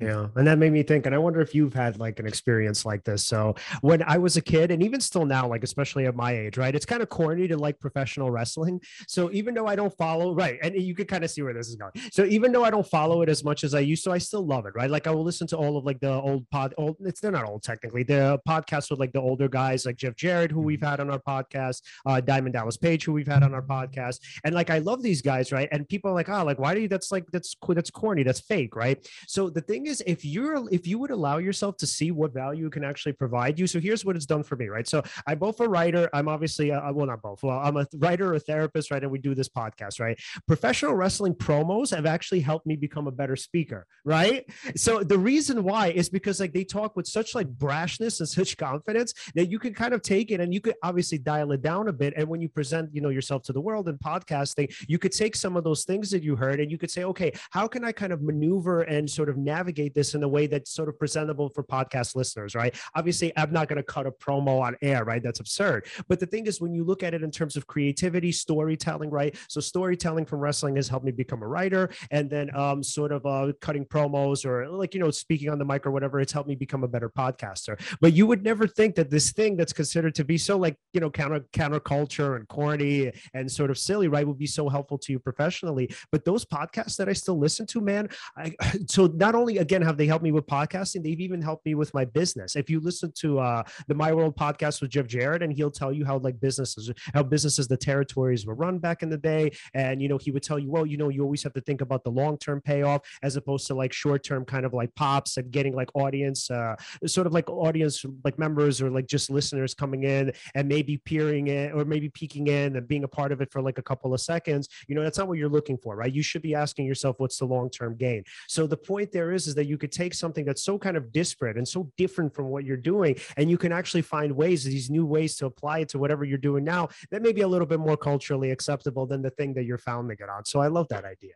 Yeah. And that made me think, and I wonder if you've had like an experience like this. So when I was a kid, and even still now, like, especially at my age, right, it's kind of corny to like professional wrestling. So even though I don't follow, right. And you could kind of see where this is going. So even though I don't follow it as much as I used to, I still love it. Right. Like I will listen to all of like the old pod, old, it's, they're not old technically, the podcasts with like the older guys, like Jeff Jarrett, who we've had on our podcast, uh, Diamond Dallas Page, who we've had on our podcast. And like, I love these guys. Right. And people are like, oh, like, why do you, that's like, that's that's corny. That's fake. Right. So the thing is, if you're if you would allow yourself to see what value you can actually provide you. So here's what it's done for me, right? So I'm both a writer. I'm obviously a, well, not both. Well, I'm a writer, a therapist, right? And we do this podcast, right? Professional wrestling promos have actually helped me become a better speaker, right? So the reason why is because like they talk with such like brashness and such confidence that you can kind of take it and you could obviously dial it down a bit. And when you present, you know, yourself to the world and podcasting, you could take some of those things that you heard and you could say, okay, how can I kind of maneuver and sort of navigate this in a way that's sort of presentable for podcast listeners, right? Obviously, I'm not going to cut a promo on air, right? That's absurd. But the thing is, when you look at it in terms of creativity, storytelling, right? So storytelling from wrestling has helped me become a writer. And then um, sort of uh, cutting promos or like, you know, speaking on the mic or whatever, it's helped me become a better podcaster. But you would never think that this thing that's considered to be so like, you know, counter counterculture and corny and sort of silly, right, would be so helpful to you professionally. But those podcasts that I still listen to, man, I, so not only again, have they helped me with podcasting? They've even helped me with my business. If you listen to uh, the My World podcast with Jeff Jarrett, and he'll tell you how like businesses, how businesses, the territories were run back in the day. And, you know, he would tell you, well, you know, you always have to think about the long-term payoff as opposed to like short-term kind of like pops and getting like audience, uh, sort of like audience, like members or like just listeners coming in and maybe peering in or maybe peeking in and being a part of it for like a couple of seconds. You know, that's not what you're looking for, right? You should be asking yourself, what's the long-term gain? So the point there is, is that you could take something that's so kind of disparate and so different from what you're doing, and you can actually find ways, these new ways to apply it to whatever you're doing now that may be a little bit more culturally acceptable than the thing that you're founding it on. So I love that idea.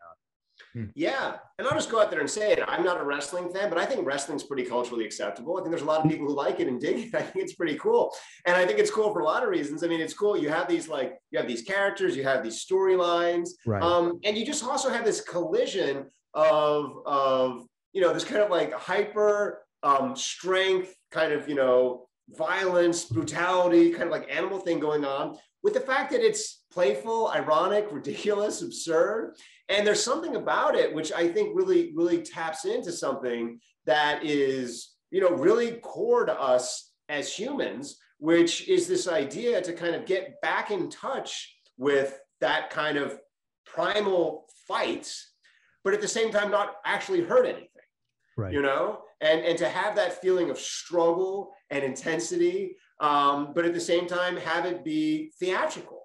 Yeah. And I'll just go out there and say it. I'm not a wrestling fan, but I think wrestling's pretty culturally acceptable. I think there's a lot of people who like it and dig it. I think it's pretty cool. And I think it's cool for a lot of reasons. I mean, it's cool. You have these like, you have these characters, you have these storylines, right. um, and you just also have this collision of, of, you know, this kind of like hyper um, strength, kind of, you know, violence, brutality, kind of like animal thing going on with the fact that it's playful, ironic, ridiculous, absurd. And there's something about it, which I think really, really taps into something that is, you know, really core to us as humans, which is this idea to kind of get back in touch with that kind of primal fight, but at the same time, not actually hurt anything. Right. You know, and, and to have that feeling of struggle and intensity, um, but at the same time, have it be theatrical.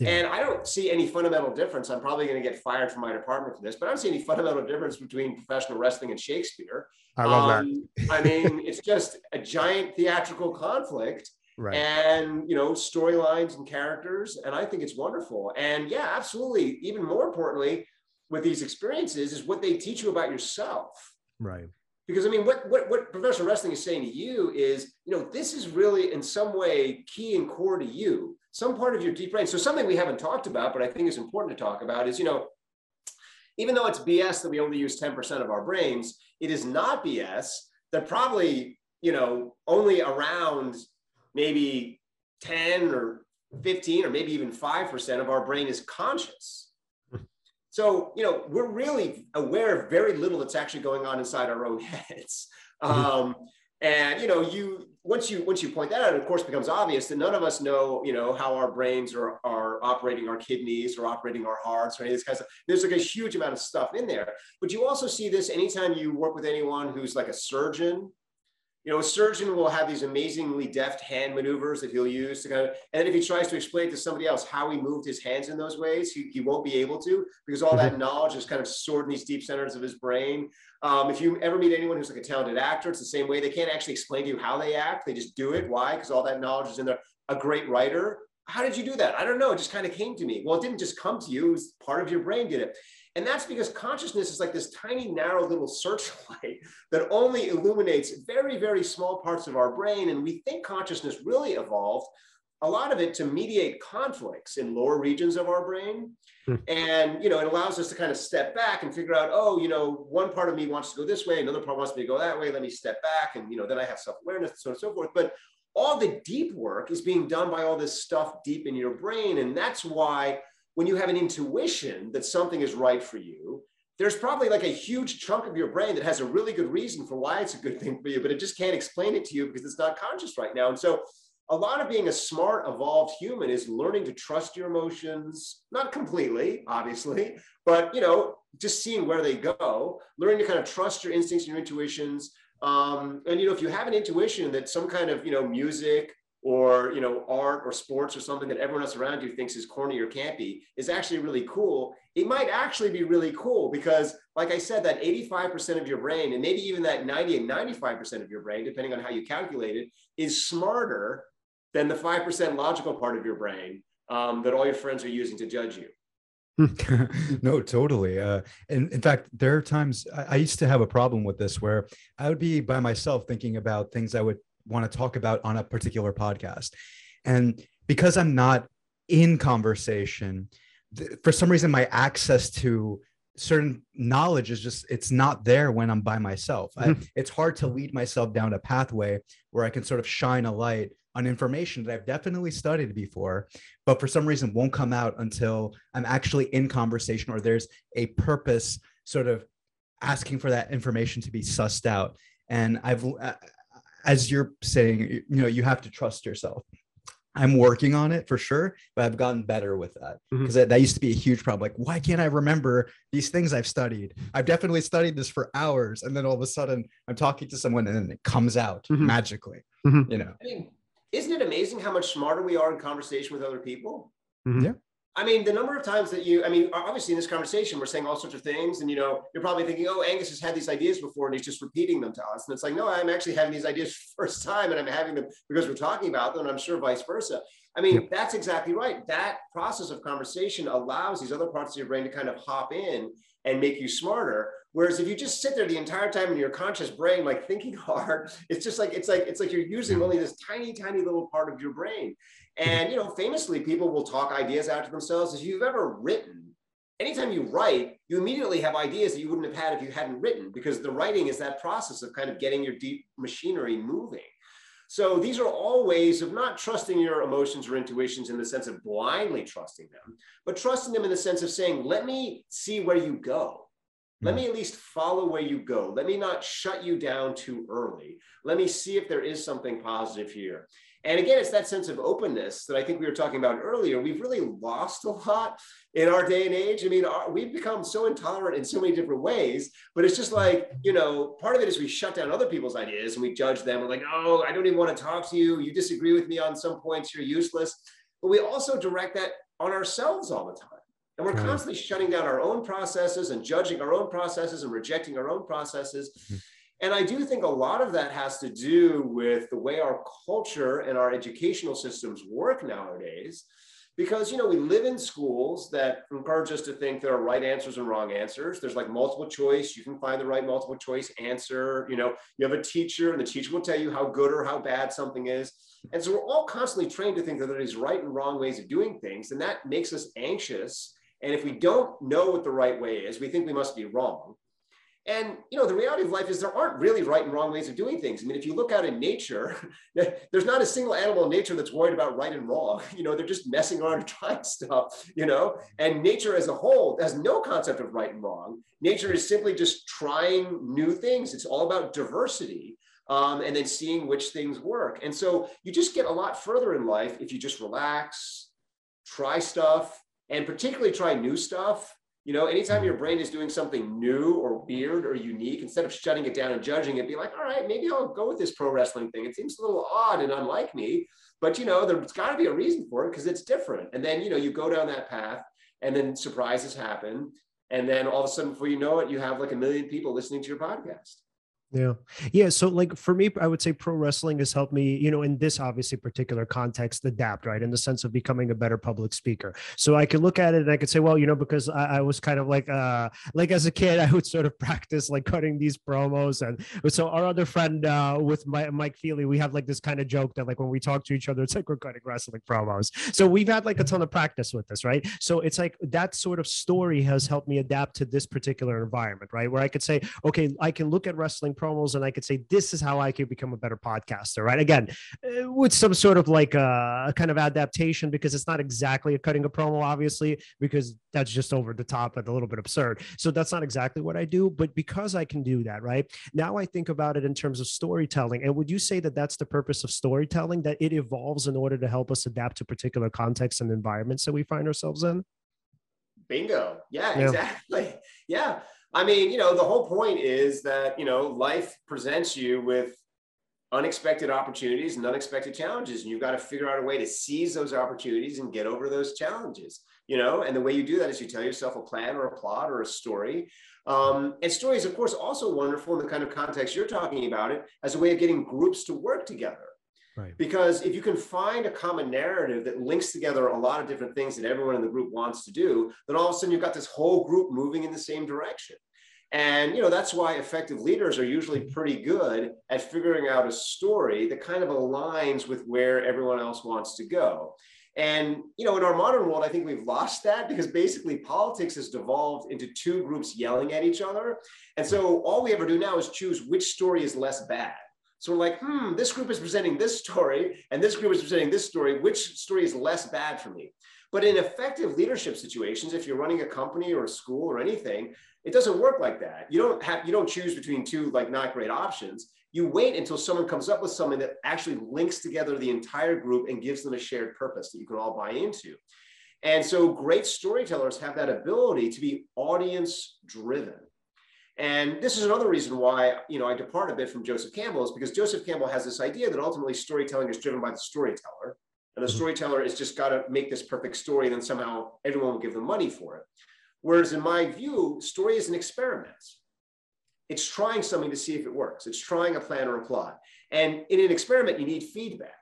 Yeah. And I don't see any fundamental difference. I'm probably going to get fired from my department for this, but I don't see any fundamental difference between professional wrestling and Shakespeare. I love um, that. I mean, it's just a giant theatrical conflict, right. And, you know, storylines and characters. And I think it's wonderful. And yeah, absolutely. Even more importantly, with these experiences is what they teach you about yourself. Right. Because I mean, what, what, what professional wrestling is saying to you is, you know, this is really in some way key and core to you, some part of your deep brain. So something we haven't talked about, but I think is important to talk about is, you know, even though it's B S that we only use ten percent of our brains, it is not B S that probably, you know, only around maybe ten or fifteen or maybe even five percent of our brain is conscious. So, you know, we're really aware of very little that's actually going on inside our own heads. Um, and, you know, you once you once you point that out, it of course becomes obvious that none of us know, you know, how our brains are, are operating our kidneys or operating our hearts or any of this kind of stuff. There's like a huge amount of stuff in there. But you also see this anytime you work with anyone who's like a surgeon, You know, a surgeon will have these amazingly deft hand maneuvers that he'll use to kind of, and then if he tries to explain to somebody else how he moved his hands in those ways, he, he won't be able to, because all that knowledge is kind of stored in these deep centers of his brain. Um, if you ever meet anyone who's like a talented actor, it's the same way. They can't actually explain to you how they act. They just do it. Why? Because all that knowledge is in there. A great writer. How did you do that? I don't know. It just kind of came to me. Well, it didn't just come to you. It was part of your brain did it. And that's because consciousness is like this tiny, narrow little searchlight that only illuminates very, very small parts of our brain. And we think consciousness really evolved, a lot of it, to mediate conflicts in lower regions of our brain. Mm. And, you know, it allows us to kind of step back and figure out, oh, you know, one part of me wants to go this way. Another part wants me to go that way. Let me step back. And, you know, then I have self-awareness and so on and so forth. But all the deep work is being done by all this stuff deep in your brain. And that's why when you have an intuition that something is right for you, there's probably like a huge chunk of your brain that has a really good reason for why it's a good thing for you, but it just can't explain it to you because it's not conscious right now. And so a lot of being a smart, evolved human is learning to trust your emotions, not completely, obviously, but, you know, just seeing where they go, learning to kind of trust your instincts and your intuitions. Um, and, you know, if you have an intuition that some kind of, you know, music, or, you know, art or sports or something that everyone else around you thinks is corny or campy is actually really cool, it might actually be really cool because, like I said, that eighty-five percent of your brain, and maybe even that ninety and ninety-five percent of your brain, depending on how you calculate it, is smarter than the five percent logical part of your brain um, that all your friends are using to judge you. No, totally. Uh, and in fact, there are times I, I used to have a problem with this where I would be by myself thinking about things I would want to talk about on a particular podcast. And because I'm not in conversation, th- for some reason, my access to certain knowledge is just, it's not there when I'm by myself. Mm-hmm. I, it's hard to lead myself down a pathway where I can sort of shine a light on information that I've definitely studied before, but for some reason won't come out until I'm actually in conversation or there's a purpose sort of asking for that information to be sussed out. And I've, I, as you're saying, you know, you have to trust yourself. I'm working on it for sure, but I've gotten better with that because mm-hmm. that, that used to be a huge problem. Like, why can't I remember these things I've studied? I've definitely studied this for hours. And then all of a sudden I'm talking to someone and then it comes out mm-hmm. magically, mm-hmm. you know. I mean, isn't it amazing how much smarter we are in conversation with other people? Mm-hmm. Yeah. I mean, the number of times that you, I mean, obviously in this conversation, we're saying all sorts of things and, you know, you're probably thinking, oh, Angus has had these ideas before and he's just repeating them to us. And it's like, no, I'm actually having these ideas for the first time and I'm having them because we're talking about them, and I'm sure vice versa. I mean, yeah. That's exactly right. That process of conversation allows these other parts of your brain to kind of hop in and make you smarter. Whereas if you just sit there the entire time in your conscious brain, like thinking hard, it's just like, it's like, it's like you're using only this tiny, tiny little part of your brain. And, you know, famously, people will talk ideas out to themselves. If you've ever written, anytime you write, you immediately have ideas that you wouldn't have had if you hadn't written, because the writing is that process of kind of getting your deep machinery moving. So these are all ways of not trusting your emotions or intuitions in the sense of blindly trusting them, but trusting them in the sense of saying, let me see where you go. Let me at least follow where you go. Let me not shut you down too early. Let me see if there is something positive here. And again, it's that sense of openness that I think we were talking about earlier. We've really lost a lot in our day and age. I mean, our, we've become so intolerant in so many different ways, but it's just like, you know, part of it is we shut down other people's ideas and we judge them. We're like, oh, I don't even want to talk to you. You disagree with me on some points. You're useless. But we also direct that on ourselves all the time. And we're constantly shutting down our own processes and judging our own processes and rejecting our own processes. Mm-hmm. And I do think a lot of that has to do with the way our culture and our educational systems work nowadays, because, you know, we live in schools that encourage us to think there are right answers and wrong answers. There's like multiple choice. You can find the right multiple choice answer. You know, you have a teacher and the teacher will tell you how good or how bad something is. And so we're all constantly trained to think that there is right and wrong ways of doing things. And that makes us anxious. And if we don't know what the right way is, we think we must be wrong. And, you know, the reality of life is there aren't really right and wrong ways of doing things. I mean, if you look out in nature, there's not a single animal in nature that's worried about right and wrong. You know, they're just messing around and trying stuff, you know, and nature as a whole has no concept of right and wrong. Nature is simply just trying new things. It's all about diversity. Um, and then seeing which things work. And so you just get a lot further in life if you just relax, try stuff, and particularly try new stuff. You know, anytime your brain is doing something new or weird or unique, instead of shutting it down and judging it, be like, all right, maybe I'll go with this pro wrestling thing. It seems a little odd and unlike me, but, you know, there's got to be a reason for it because it's different. And then, you know, you go down that path and then surprises happen. And then all of a sudden, before you know it, you have like a million people listening to your podcast. Yeah. Yeah. So like for me, I would say pro wrestling has helped me, you know, in this obviously particular context, adapt, right? In the sense of becoming a better public speaker. So I could look at it and I could say, well, you know, because I, I was kind of like, uh, like as a kid, I would sort of practice like cutting these promos. And so our other friend uh, with my, Mike Feely, we have like this kind of joke that like when we talk to each other, it's like we're cutting wrestling promos. So we've had like a ton of practice with this, right? So it's like that sort of story has helped me adapt to this particular environment, right? Where I could say, okay, I can look at wrestling promos and I could say, this is how I could become a better podcaster, right? Again, with some sort of like a, a kind of adaptation, because it's not exactly a cutting a promo, obviously, because that's just over the top and a little bit absurd. So that's not exactly what I do, but because I can do that, right? Now I think about it in terms of storytelling. And would you say that that's the purpose of storytelling, that it evolves in order to help us adapt to particular contexts and environments that we find ourselves in? Bingo. Yeah, yeah. Exactly. Yeah. I mean, you know, the whole point is that, you know, life presents you with unexpected opportunities and unexpected challenges, and you've got to figure out a way to seize those opportunities and get over those challenges, you know, and the way you do that is you tell yourself a plan or a plot or a story. Um, and stories, of course, also wonderful in the kind of context you're talking about it as a way of getting groups to work together. Right. Because if you can find a common narrative that links together a lot of different things that everyone in the group wants to do, then all of a sudden you've got this whole group moving in the same direction. And, you know, that's why effective leaders are usually pretty good at figuring out a story that kind of aligns with where everyone else wants to go. And, you know, in our modern world, I think we've lost that because basically politics has devolved into two groups yelling at each other. And so all we ever do now is choose which story is less bad. So we're like, hmm, this group is presenting this story and this group is presenting this story. Which story is less bad for me? But in effective leadership situations, if you're running a company or a school or anything, it doesn't work like that. You don't have, you don't choose between two like not great options. You wait until someone comes up with something that actually links together the entire group and gives them a shared purpose that you can all buy into. And so great storytellers have that ability to be audience driven. And this is another reason why, you know, I depart a bit from Joseph Campbell, is because Joseph Campbell has this idea that ultimately storytelling is driven by the storyteller. And the storyteller has just got to make this perfect story, and then somehow everyone will give them money for it. Whereas in my view, story is an experiment. It's trying something to see if it works. It's trying a plan or a plot. And in an experiment, you need feedback.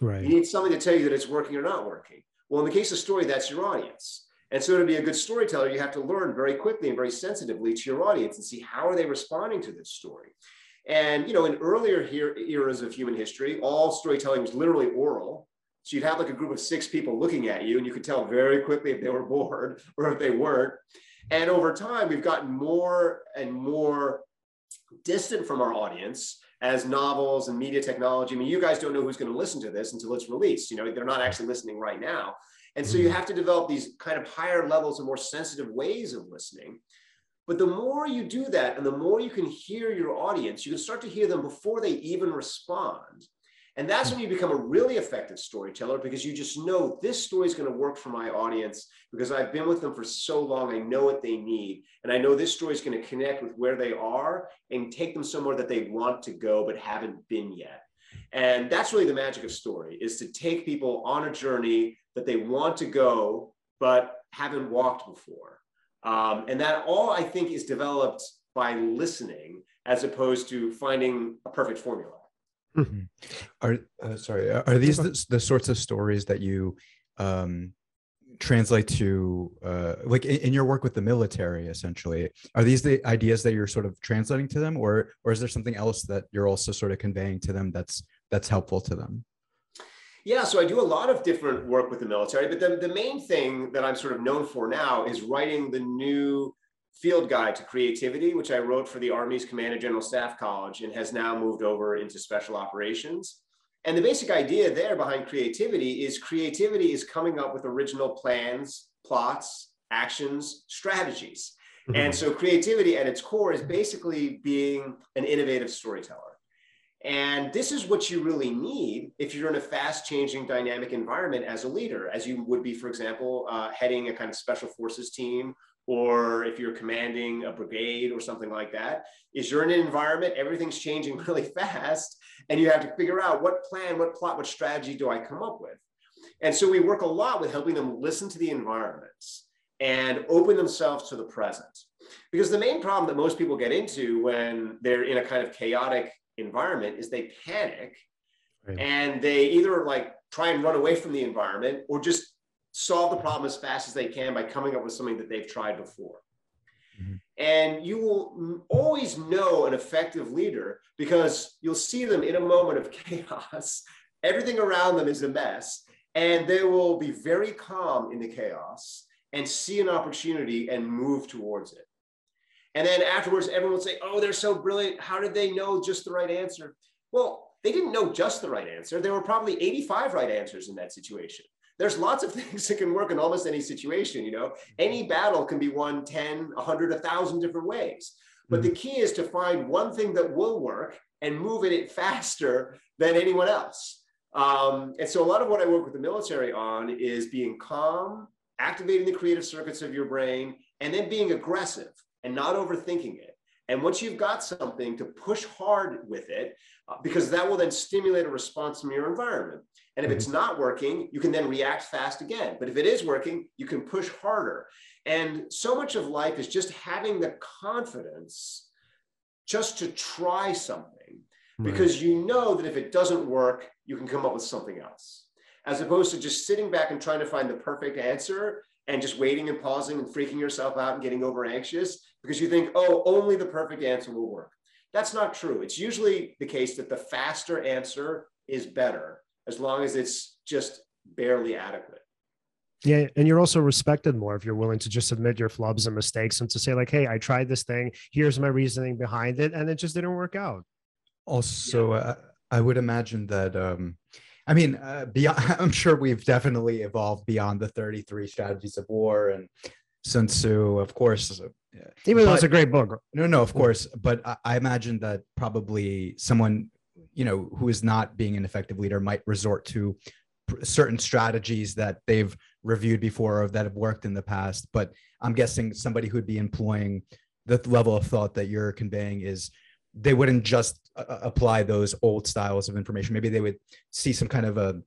Right. You need something to tell you that it's working or not working. Well, in the case of story, that's your audience. And so to be a good storyteller, you have to learn very quickly and very sensitively to your audience and see how are they responding to this story. And, you know, in earlier here, eras of human history, all storytelling was literally oral. So you'd have like a group of six people looking at you and you could tell very quickly if they were bored or if they weren't. And over time, we've gotten more and more distant from our audience as novels and media technology. I mean, you guys don't know who's going to listen to this until it's released. You know, they're not actually listening right now. And so you have to develop these kind of higher levels and more sensitive ways of listening. But the more you do that and the more you can hear your audience, you can start to hear them before they even respond. And that's when you become a really effective storyteller, because you just know this story is going to work for my audience because I've been with them for so long. I know what they need. And I know this story is going to connect with where they are and take them somewhere that they want to go but haven't been yet. And that's really the magic of story, is to take people on a journey that they want to go, but haven't walked before. Um, and that all, I think, is developed by listening as opposed to finding a perfect formula. Mm-hmm. Are uh, sorry, are these the, the sorts of stories that you um, translate to, uh, like in, in your work with the military, essentially? Are these the ideas that you're sort of translating to them, or or is there something else that you're also sort of conveying to them that's that's helpful to them? Yeah, so I do a lot of different work with the military, but the, the main thing that I'm sort of known for now is writing the new field guide to creativity, which I wrote for the Army's Command and General Staff College and has now moved over into special operations. And the basic idea there behind creativity is creativity is coming up with original plans, plots, actions, strategies. Mm-hmm. And so creativity at its core is basically being an innovative storyteller. And this is what you really need if you're in a fast-changing dynamic environment as a leader, as you would be, for example, uh, heading a kind of special forces team or if you're commanding a brigade or something like that, is you're in an environment, everything's changing really fast, and you have to figure out what plan, what plot, what strategy do I come up with? And so we work a lot with helping them listen to the environments and open themselves to the present. Because the main problem that most people get into when they're in a kind of chaotic environment is they panic, right, and they either like try and run away from the environment or just solve the problem as fast as they can by coming up with something that they've tried before. Mm-hmm. And you will always know an effective leader because you'll see them in a moment of chaos. Everything around them is a mess, and they will be very calm in the chaos and see an opportunity and move towards it. And then afterwards, everyone will say, oh, they're so brilliant. How did they know just the right answer? Well, they didn't know just the right answer. There were probably eighty-five right answers in that situation. There's lots of things that can work in almost any situation, you know. Any battle can be won ten, a hundred, a thousand different ways. But the key is to find one thing that will work and move in it faster than anyone else. Um, and so a lot of what I work with the military on is being calm, activating the creative circuits of your brain, and then being aggressive and not overthinking it. And once you've got something, to push hard with it, uh, because that will then stimulate a response from your environment. And if it's not working, you can then react fast again. But if it is working, you can push harder. And so much of life is just having the confidence just to try something, right, because you know that if it doesn't work, you can come up with something else, as opposed to just sitting back and trying to find the perfect answer and just waiting and pausing and freaking yourself out and getting over anxious because you think, oh, only the perfect answer will work. That's not true. It's usually the case that the faster answer is better, as long as it's just barely adequate. Yeah. And you're also respected more if you're willing to just admit your flubs and mistakes and to say like, hey, I tried this thing. Here's my reasoning behind it. And it just didn't work out. Also, yeah. uh, I would imagine that, um, I mean, uh, beyond, I'm sure we've definitely evolved beyond the thirty-three strategies of war and Sun Tzu, of course. Yeah. Even though it's a great book. No, no, of course. But I, I imagine that probably someone, you know, who is not being an effective leader might resort to certain strategies that they've reviewed before or that have worked in the past. But I'm guessing somebody who would be employing the level of thought that you're conveying is they wouldn't just uh, apply those old styles of information. Maybe they would see some kind of a,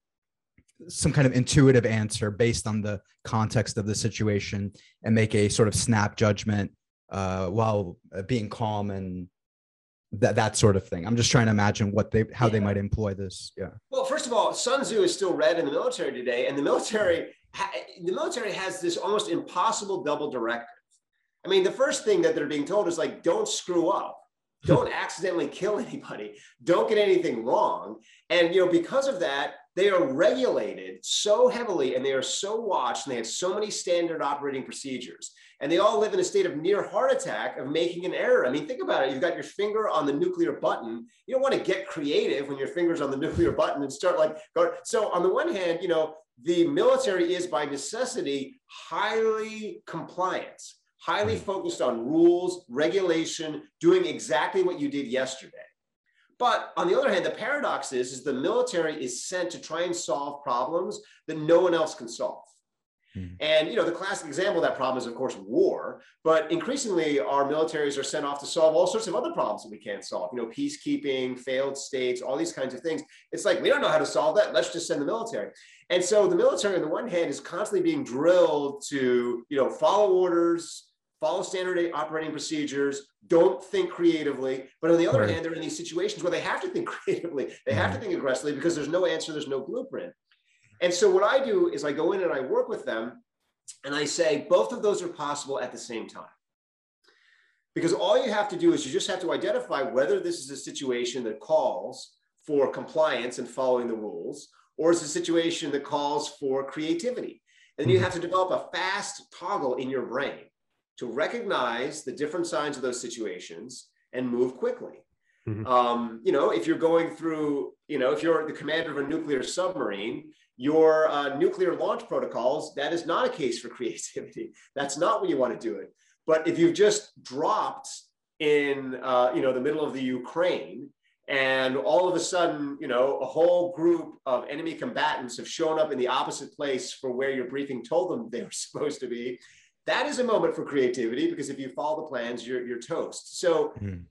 some kind of intuitive answer based on the context of the situation and make a sort of snap judgment uh, while being calm and that that sort of thing. I'm just trying to imagine what they, how yeah. they might employ this. Yeah. Well, first of all, Sun Tzu is still read in the military today, and the military, the military has this almost impossible double directive. I mean, the first thing that they're being told is like, don't screw up, don't accidentally kill anybody, don't get anything wrong, and you know, because of that, they are regulated so heavily, and they are so watched, and they have so many standard operating procedures. And they all live in a state of near heart attack of making an error. I mean, think about it. You've got your finger on the nuclear button. You don't want to get creative when your finger's on the nuclear button and start like, go. So on the one hand, you know, the military is by necessity highly compliant, highly focused on rules, regulation, doing exactly what you did yesterday. But on the other hand, the paradox is, is the military is sent to try and solve problems that no one else can solve. Mm. And, you know, the classic example of that problem is, of course, war. But increasingly, our militaries are sent off to solve all sorts of other problems that we can't solve. You know, peacekeeping, failed states, all these kinds of things. It's like, we don't know how to solve that. Let's just send the military. And so the military, on the one hand, is constantly being drilled to, you know, follow orders, follow standard operating procedures, don't think creatively. But on the other right. hand, they're in these situations where they have to think creatively. They have to think aggressively because there's no answer, there's no blueprint. And so what I do is I go in and I work with them and I say, both of those are possible at the same time. Because all you have to do is you just have to identify whether this is a situation that calls for compliance and following the rules, or is a situation that calls for creativity. And you have to develop a fast toggle in your brain to recognize the different signs of those situations and move quickly. Mm-hmm. Um, you know, if you're going through, you know, if you're the commander of a nuclear submarine, your uh, nuclear launch protocols, that is not a case for creativity. That's not what you want to do it. But if you've just dropped in, uh, you know, the middle of the Ukraine, and all of a sudden, you know, a whole group of enemy combatants have shown up in the opposite place for where your briefing told them they were supposed to be, that is a moment for creativity, because if you follow the plans, you're, you're toast. So mm.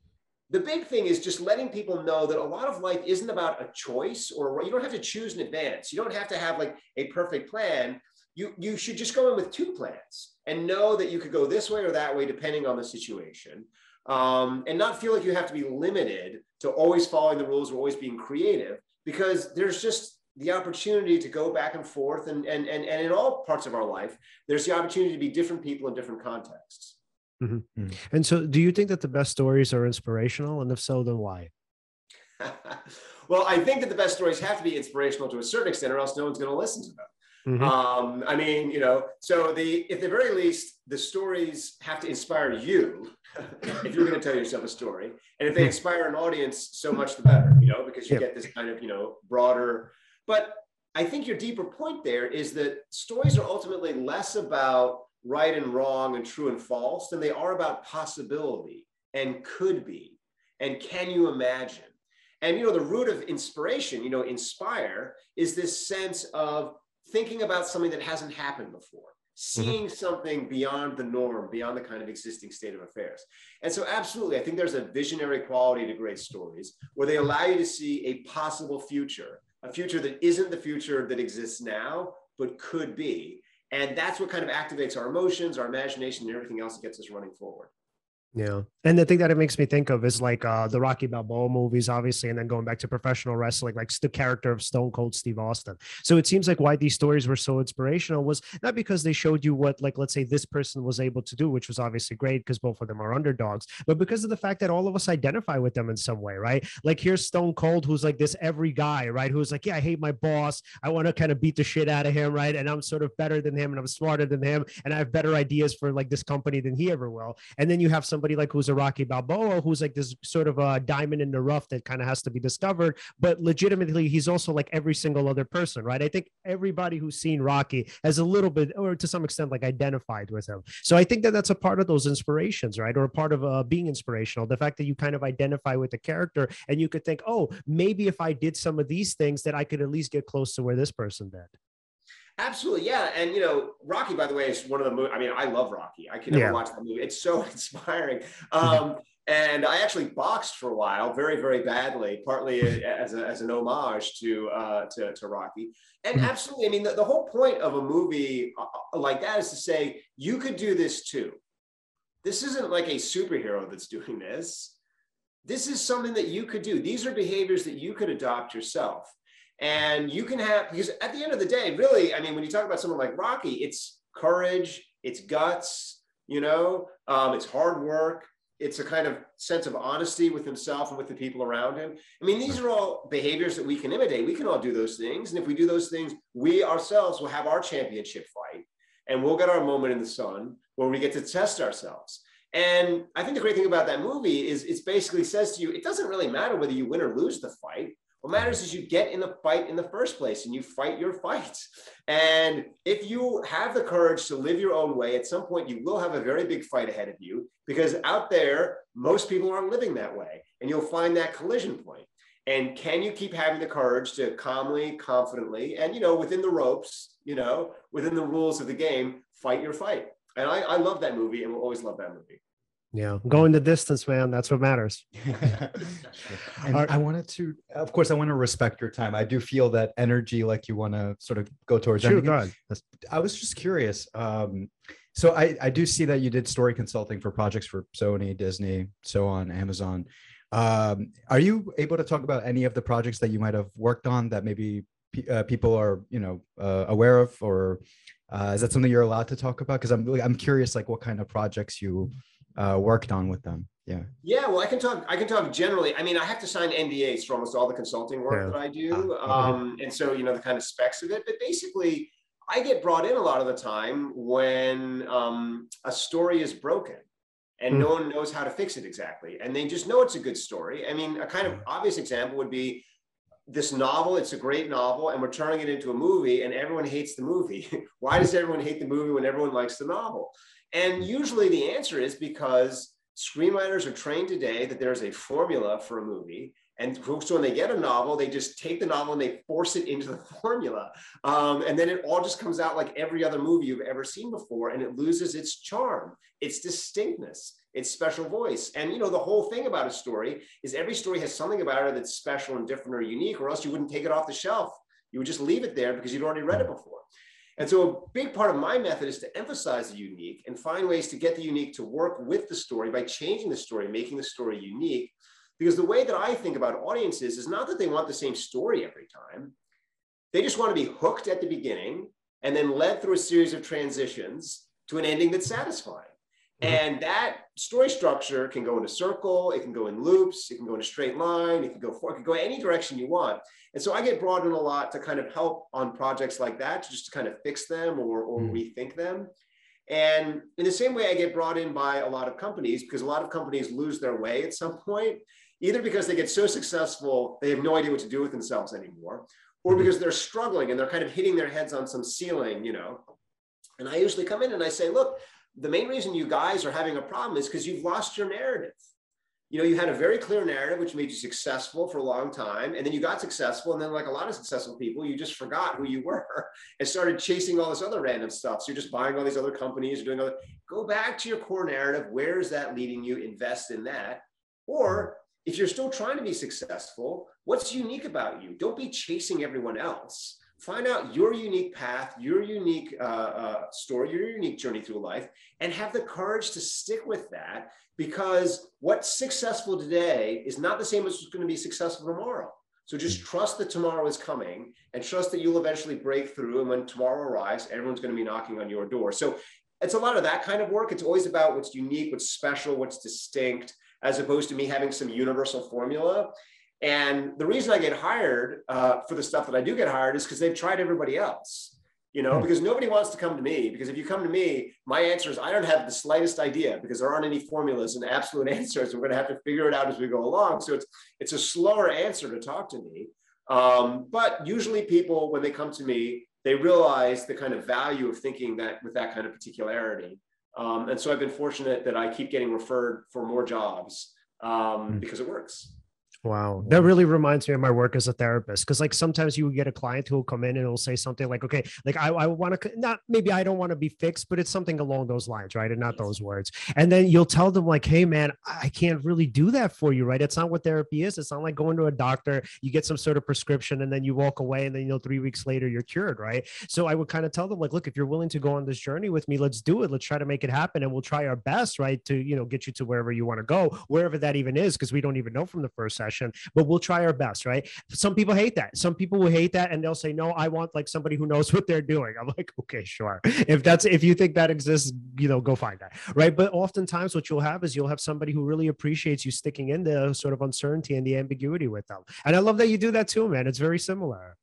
the big thing is just letting people know that a lot of life isn't about a choice, or you don't have to choose in advance. You don't have to have like a perfect plan. You, you should just go in with two plans and know that you could go this way or that way, depending on the situation, um, and not feel like you have to be limited to always following the rules or always being creative, because there's just the opportunity to go back and forth. And, and, and, and in all parts of our life, there's the opportunity to be different people in different contexts. Mm-hmm. And so do you think that the best stories are inspirational? And if so, then why? Well, I think that the best stories have to be inspirational to a certain extent, or else no one's going to listen to them. Mm-hmm. Um, I mean, you know, so the, at the very least, the stories have to inspire you if you're going to tell yourself a story. And if they inspire an audience, so much the better, you know, because you yeah. get this kind of, you know, broader. But I think your deeper point there is that stories are ultimately less about right and wrong and true and false than they are about possibility and could be and can you imagine. And, you know, the root of inspiration, you know, inspire is this sense of thinking about something that hasn't happened before, seeing mm-hmm. something beyond the norm, beyond the kind of existing state of affairs. And so absolutely, I think there's a visionary quality to great stories where they allow you to see a possible future, a future that isn't the future that exists now, but could be. And that's what kind of activates our emotions, our imagination, and everything else that gets us running forward. Yeah. And the thing that it makes me think of is like uh, the Rocky Balboa movies, obviously, and then going back to professional wrestling, like the character of Stone Cold Steve Austin. So it seems like why these stories were so inspirational was not because they showed you what, like, let's say this person was able to do, which was obviously great because both of them are underdogs, but because of the fact that all of us identify with them in some way, right? Like here's Stone Cold, who's like this every guy, right? Who's like, yeah, I hate my boss. I want to kind of beat the shit out of him, right? And I'm sort of better than him and I'm smarter than him. And I have better ideas for like this company than he ever will. And then you have somebody like who's a Rocky Balboa, who's like this sort of a diamond in the rough that kind of has to be discovered, but legitimately he's also like every single other person, right? I think everybody who's seen Rocky has a little bit, or to some extent, like identified with him. So I think that that's a part of those inspirations, right? Or a part of uh, being inspirational, the fact that you kind of identify with the character and you could think, oh, maybe if I did some of these things that I could at least get close to where this person did. Absolutely, yeah. And, you know, Rocky, by the way, is one of the movies. I mean, I love Rocky. I can never yeah. watch that movie. It's so inspiring. Um, and I actually boxed for a while, very, very badly, partly as, a, as an homage to, uh, to, to Rocky. And absolutely, I mean, the, the whole point of a movie like that is to say, you could do this too. This isn't like a superhero that's doing this. This is something that you could do. These are behaviors that you could adopt yourself. And you can have, because at the end of the day, really, I mean, when you talk about someone like Rocky, it's courage, it's guts, you know, um, it's hard work. It's a kind of sense of honesty with himself and with the people around him. I mean, these are all behaviors that we can imitate. We can all do those things. And if we do those things, we ourselves will have our championship fight and we'll get our moment in the sun where we get to test ourselves. And I think the great thing about that movie is it basically says to you, it doesn't really matter whether you win or lose the fight. What matters is you get in the fight in the first place and you fight your fights. And if you have the courage to live your own way, at some point you will have a very big fight ahead of you, because out there, most people aren't living that way. And you'll find that collision point. And can you keep having the courage to calmly, confidently, and, you know, within the ropes, you know, within the rules of the game, fight your fight. And I, I love that movie and will always love that movie. Yeah. Going the distance, man. That's what matters. And right. I wanted to, of course, I want to respect your time. I do feel that energy, like you want to sort of go towards. Sure, go ahead. I was just curious. Um, so I, I do see that you did story consulting for projects for Sony, Disney, so on, Amazon. Um, are you able to talk about any of the projects that you might have worked on that maybe pe- uh, people are, you know, uh, aware of, or uh, is that something you're allowed to talk about? Because I'm I'm curious, like what kind of projects you Uh, worked on with them. Yeah. Yeah. Well, I can talk, I can talk generally. I mean, I have to sign N D As for almost all the consulting work yeah. that I do. Uh, um, okay. And so, you know, the kind of specs of it, but basically I get brought in a lot of the time when um, a story is broken and mm. no one knows how to fix it exactly. And they just know it's a good story. I mean, a kind of obvious example would be this novel. It's a great novel and we're turning it into a movie and everyone hates the movie. Why does everyone hate the movie when everyone likes the novel? And usually the answer is because screenwriters are trained today that there's a formula for a movie And so when they get a novel, they just take the novel and they force it into the formula. Um, and then it all just comes out like every other movie you've ever seen before, and it loses its charm, its distinctness, its special voice. And, you know, the whole thing about a story is every story has something about it that's special and different or unique, or else you wouldn't take it off the shelf. You would just leave it there because you'd already read it before. And so a big part of my method is to emphasize the unique and find ways to get the unique to work with the story by changing the story, making the story unique. Because the way that I think about audiences is not that they want the same story every time. They just want to be hooked at the beginning and then led through a series of transitions to an ending that's satisfying. Mm-hmm. And that story structure can go in a circle, it can go in loops, it can go in a straight line, it can go forward, it can go any direction you want. And so I get brought in a lot to kind of help on projects like that, just to kind of fix them or, or mm-hmm. rethink them. And in the same way, I get brought in by a lot of companies, because a lot of companies lose their way at some point, either because they get so successful, they have no idea what to do with themselves anymore, or because they're struggling and they're kind of hitting their heads on some ceiling, you know. And I usually come in and I say, look, the main reason you guys are having a problem is because you've lost your narrative. You know, you had a very clear narrative, which made you successful for a long time. And then you got successful. And then like a lot of successful people, you just forgot who you were and started chasing all this other random stuff. So you're just buying all these other companies, you're doing other, go back to your core narrative. Where is that leading you? Invest in that. Or if you're still trying to be successful, what's unique about you? Don't be chasing everyone else. Find out your unique path, your unique uh, uh, story, your unique journey through life, and have the courage to stick with that, because what's successful today is not the same as what's going to be successful tomorrow. So just trust that tomorrow is coming and trust that you'll eventually break through. And when tomorrow arrives, everyone's going to be knocking on your door. So it's a lot of that kind of work. It's always about what's unique, what's special, what's distinct, as opposed to me having some universal formula. And the reason I get hired uh, for the stuff that I do get hired is because they've tried everybody else, you know, because nobody wants to come to me, because if you come to me, my answer is I don't have the slightest idea, because there aren't any formulas and absolute answers. We're going to have to figure it out as we go along. So it's, it's a slower answer to talk to me. Um, but usually people, when they come to me, they realize the kind of value of thinking that with that kind of particularity. Um, and so I've been fortunate that I keep getting referred for more jobs um, because it works. Wow. That really reminds me of my work as a therapist. Cause like sometimes you get a client who will come in and will say something like, okay, like I, I want to not, maybe I don't want to be fixed, but it's something along those lines. Right. And not those words. And then you'll tell them like, hey man, I can't really do that for you. Right. It's not what therapy is. It's not like going to a doctor, you get some sort of prescription and then you walk away and then, you know, three weeks later you're cured. Right. So I would kind of tell them like, look, if you're willing to go on this journey with me, let's do it. Let's try to make it happen. And we'll try our best, right, to, you know, get you to wherever you want to go, wherever that even is. Cause we don't even know from the first session. But we'll try our best, right? Some people hate that. Some people will hate that, and they'll say, "No, I want like somebody who knows what they're doing." I'm like, "Okay, sure. If that's if you think that exists, you know, go find that, right?" But oftentimes, what you'll have is you'll have somebody who really appreciates you sticking in the sort of uncertainty and the ambiguity with them. And I love that you do that too, man. It's very similar.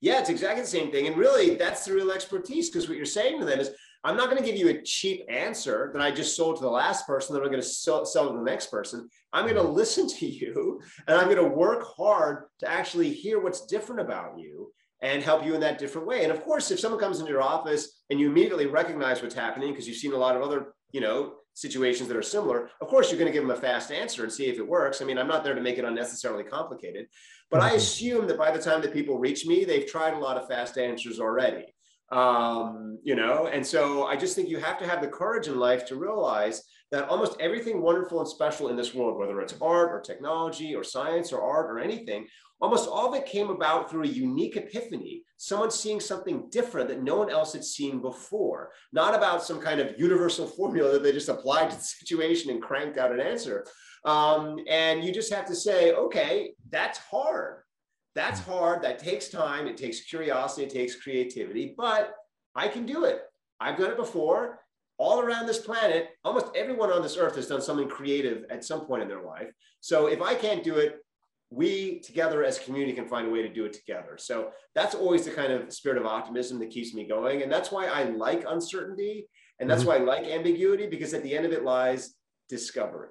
Yeah, it's exactly the same thing. And really, that's the real expertise, because what you're saying to them is, I'm not going to give you a cheap answer that I just sold to the last person that I'm going to sell, sell to the next person. I'm going to listen to you and I'm going to work hard to actually hear what's different about you and help you in that different way. And of course, if someone comes into your office and you immediately recognize what's happening because you've seen a lot of other, you know, situations that are similar, of course, you're going to give them a fast answer and see if it works. I mean, I'm not there to make it unnecessarily complicated, but I assume that by the time that people reach me, they've tried a lot of fast answers already. Um, you know, and so I just think you have to have the courage in life to realize that almost everything wonderful and special in this world, whether it's art or technology or science or art or anything, almost all of it came about through a unique epiphany, someone seeing something different that no one else had seen before, not about some kind of universal formula that they just applied to the situation and cranked out an answer. Um, and you just have to say, okay, that's hard. That's hard, that takes time, it takes curiosity, it takes creativity, but I can do it. I've done it before. All around this planet, almost everyone on this earth has done something creative at some point in their life. So if I can't do it, we together as a community can find a way to do it together. So that's always the kind of spirit of optimism that keeps me going. And that's why I like uncertainty. And that's why I like ambiguity, because at the end of it lies discovery.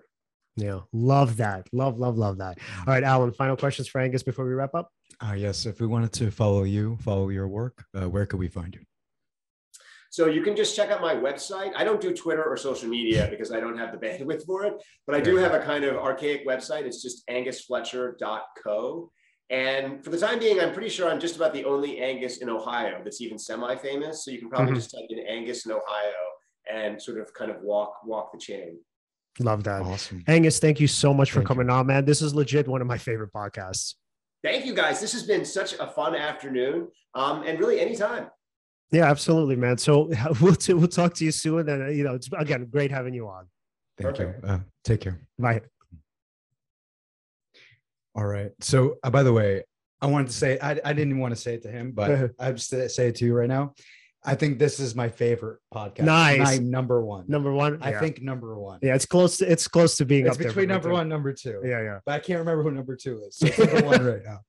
Yeah. Love that. Love, love, love that. All right, Alan, final questions for Angus before we wrap up. Uh, yes. If we wanted to follow you, follow your work, uh, where could we find you? So you can just check out my website. I don't do Twitter or social media because I don't have the bandwidth for it, but I do have a kind of archaic website. It's just angus fletcher dot co. And for the time being, I'm pretty sure I'm just about the only Angus in Ohio that's even semi-famous. So you can probably mm-hmm. just type in Angus in Ohio and sort of kind of walk walk the chain. Love that. Awesome. Angus, thank you so much thank for coming you. on, man. This is legit one of my favorite podcasts. Thank you, guys. This has been such a fun afternoon, um, and really anytime. Yeah, absolutely, man. So we'll, t- we'll talk to you soon. And, you know, it's, again, great having you on. Thank Perfect. you. Uh, take care. Bye. All right. So, uh, by the way, I wanted to say, I, I didn't want to say it to him, but I have to say it to you right now. I think this is my favorite podcast. Nice. My number one. Number one. I yeah. think number one. Yeah, it's close to, it's close to being it's up there. It's between number one and number two. Yeah, yeah. But I can't remember who number two is. So it's number one right now.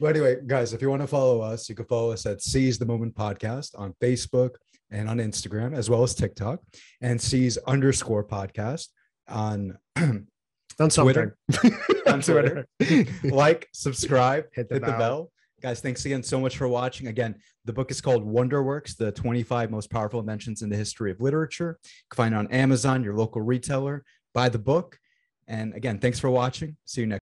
But anyway, guys, if you want to follow us, you can follow us at Seize the Moment Podcast on Facebook and on Instagram, as well as TikTok, and Seize underscore podcast on on Twitter. on Twitter. Like, subscribe, hit the hit bell. the bell. Guys, thanks again so much for watching. Again, the book is called Wonderworks, the twenty-five Most Powerful Inventions in the History of Literature. You can find it on Amazon, your local retailer. Buy the book. And again, thanks for watching. See you next time.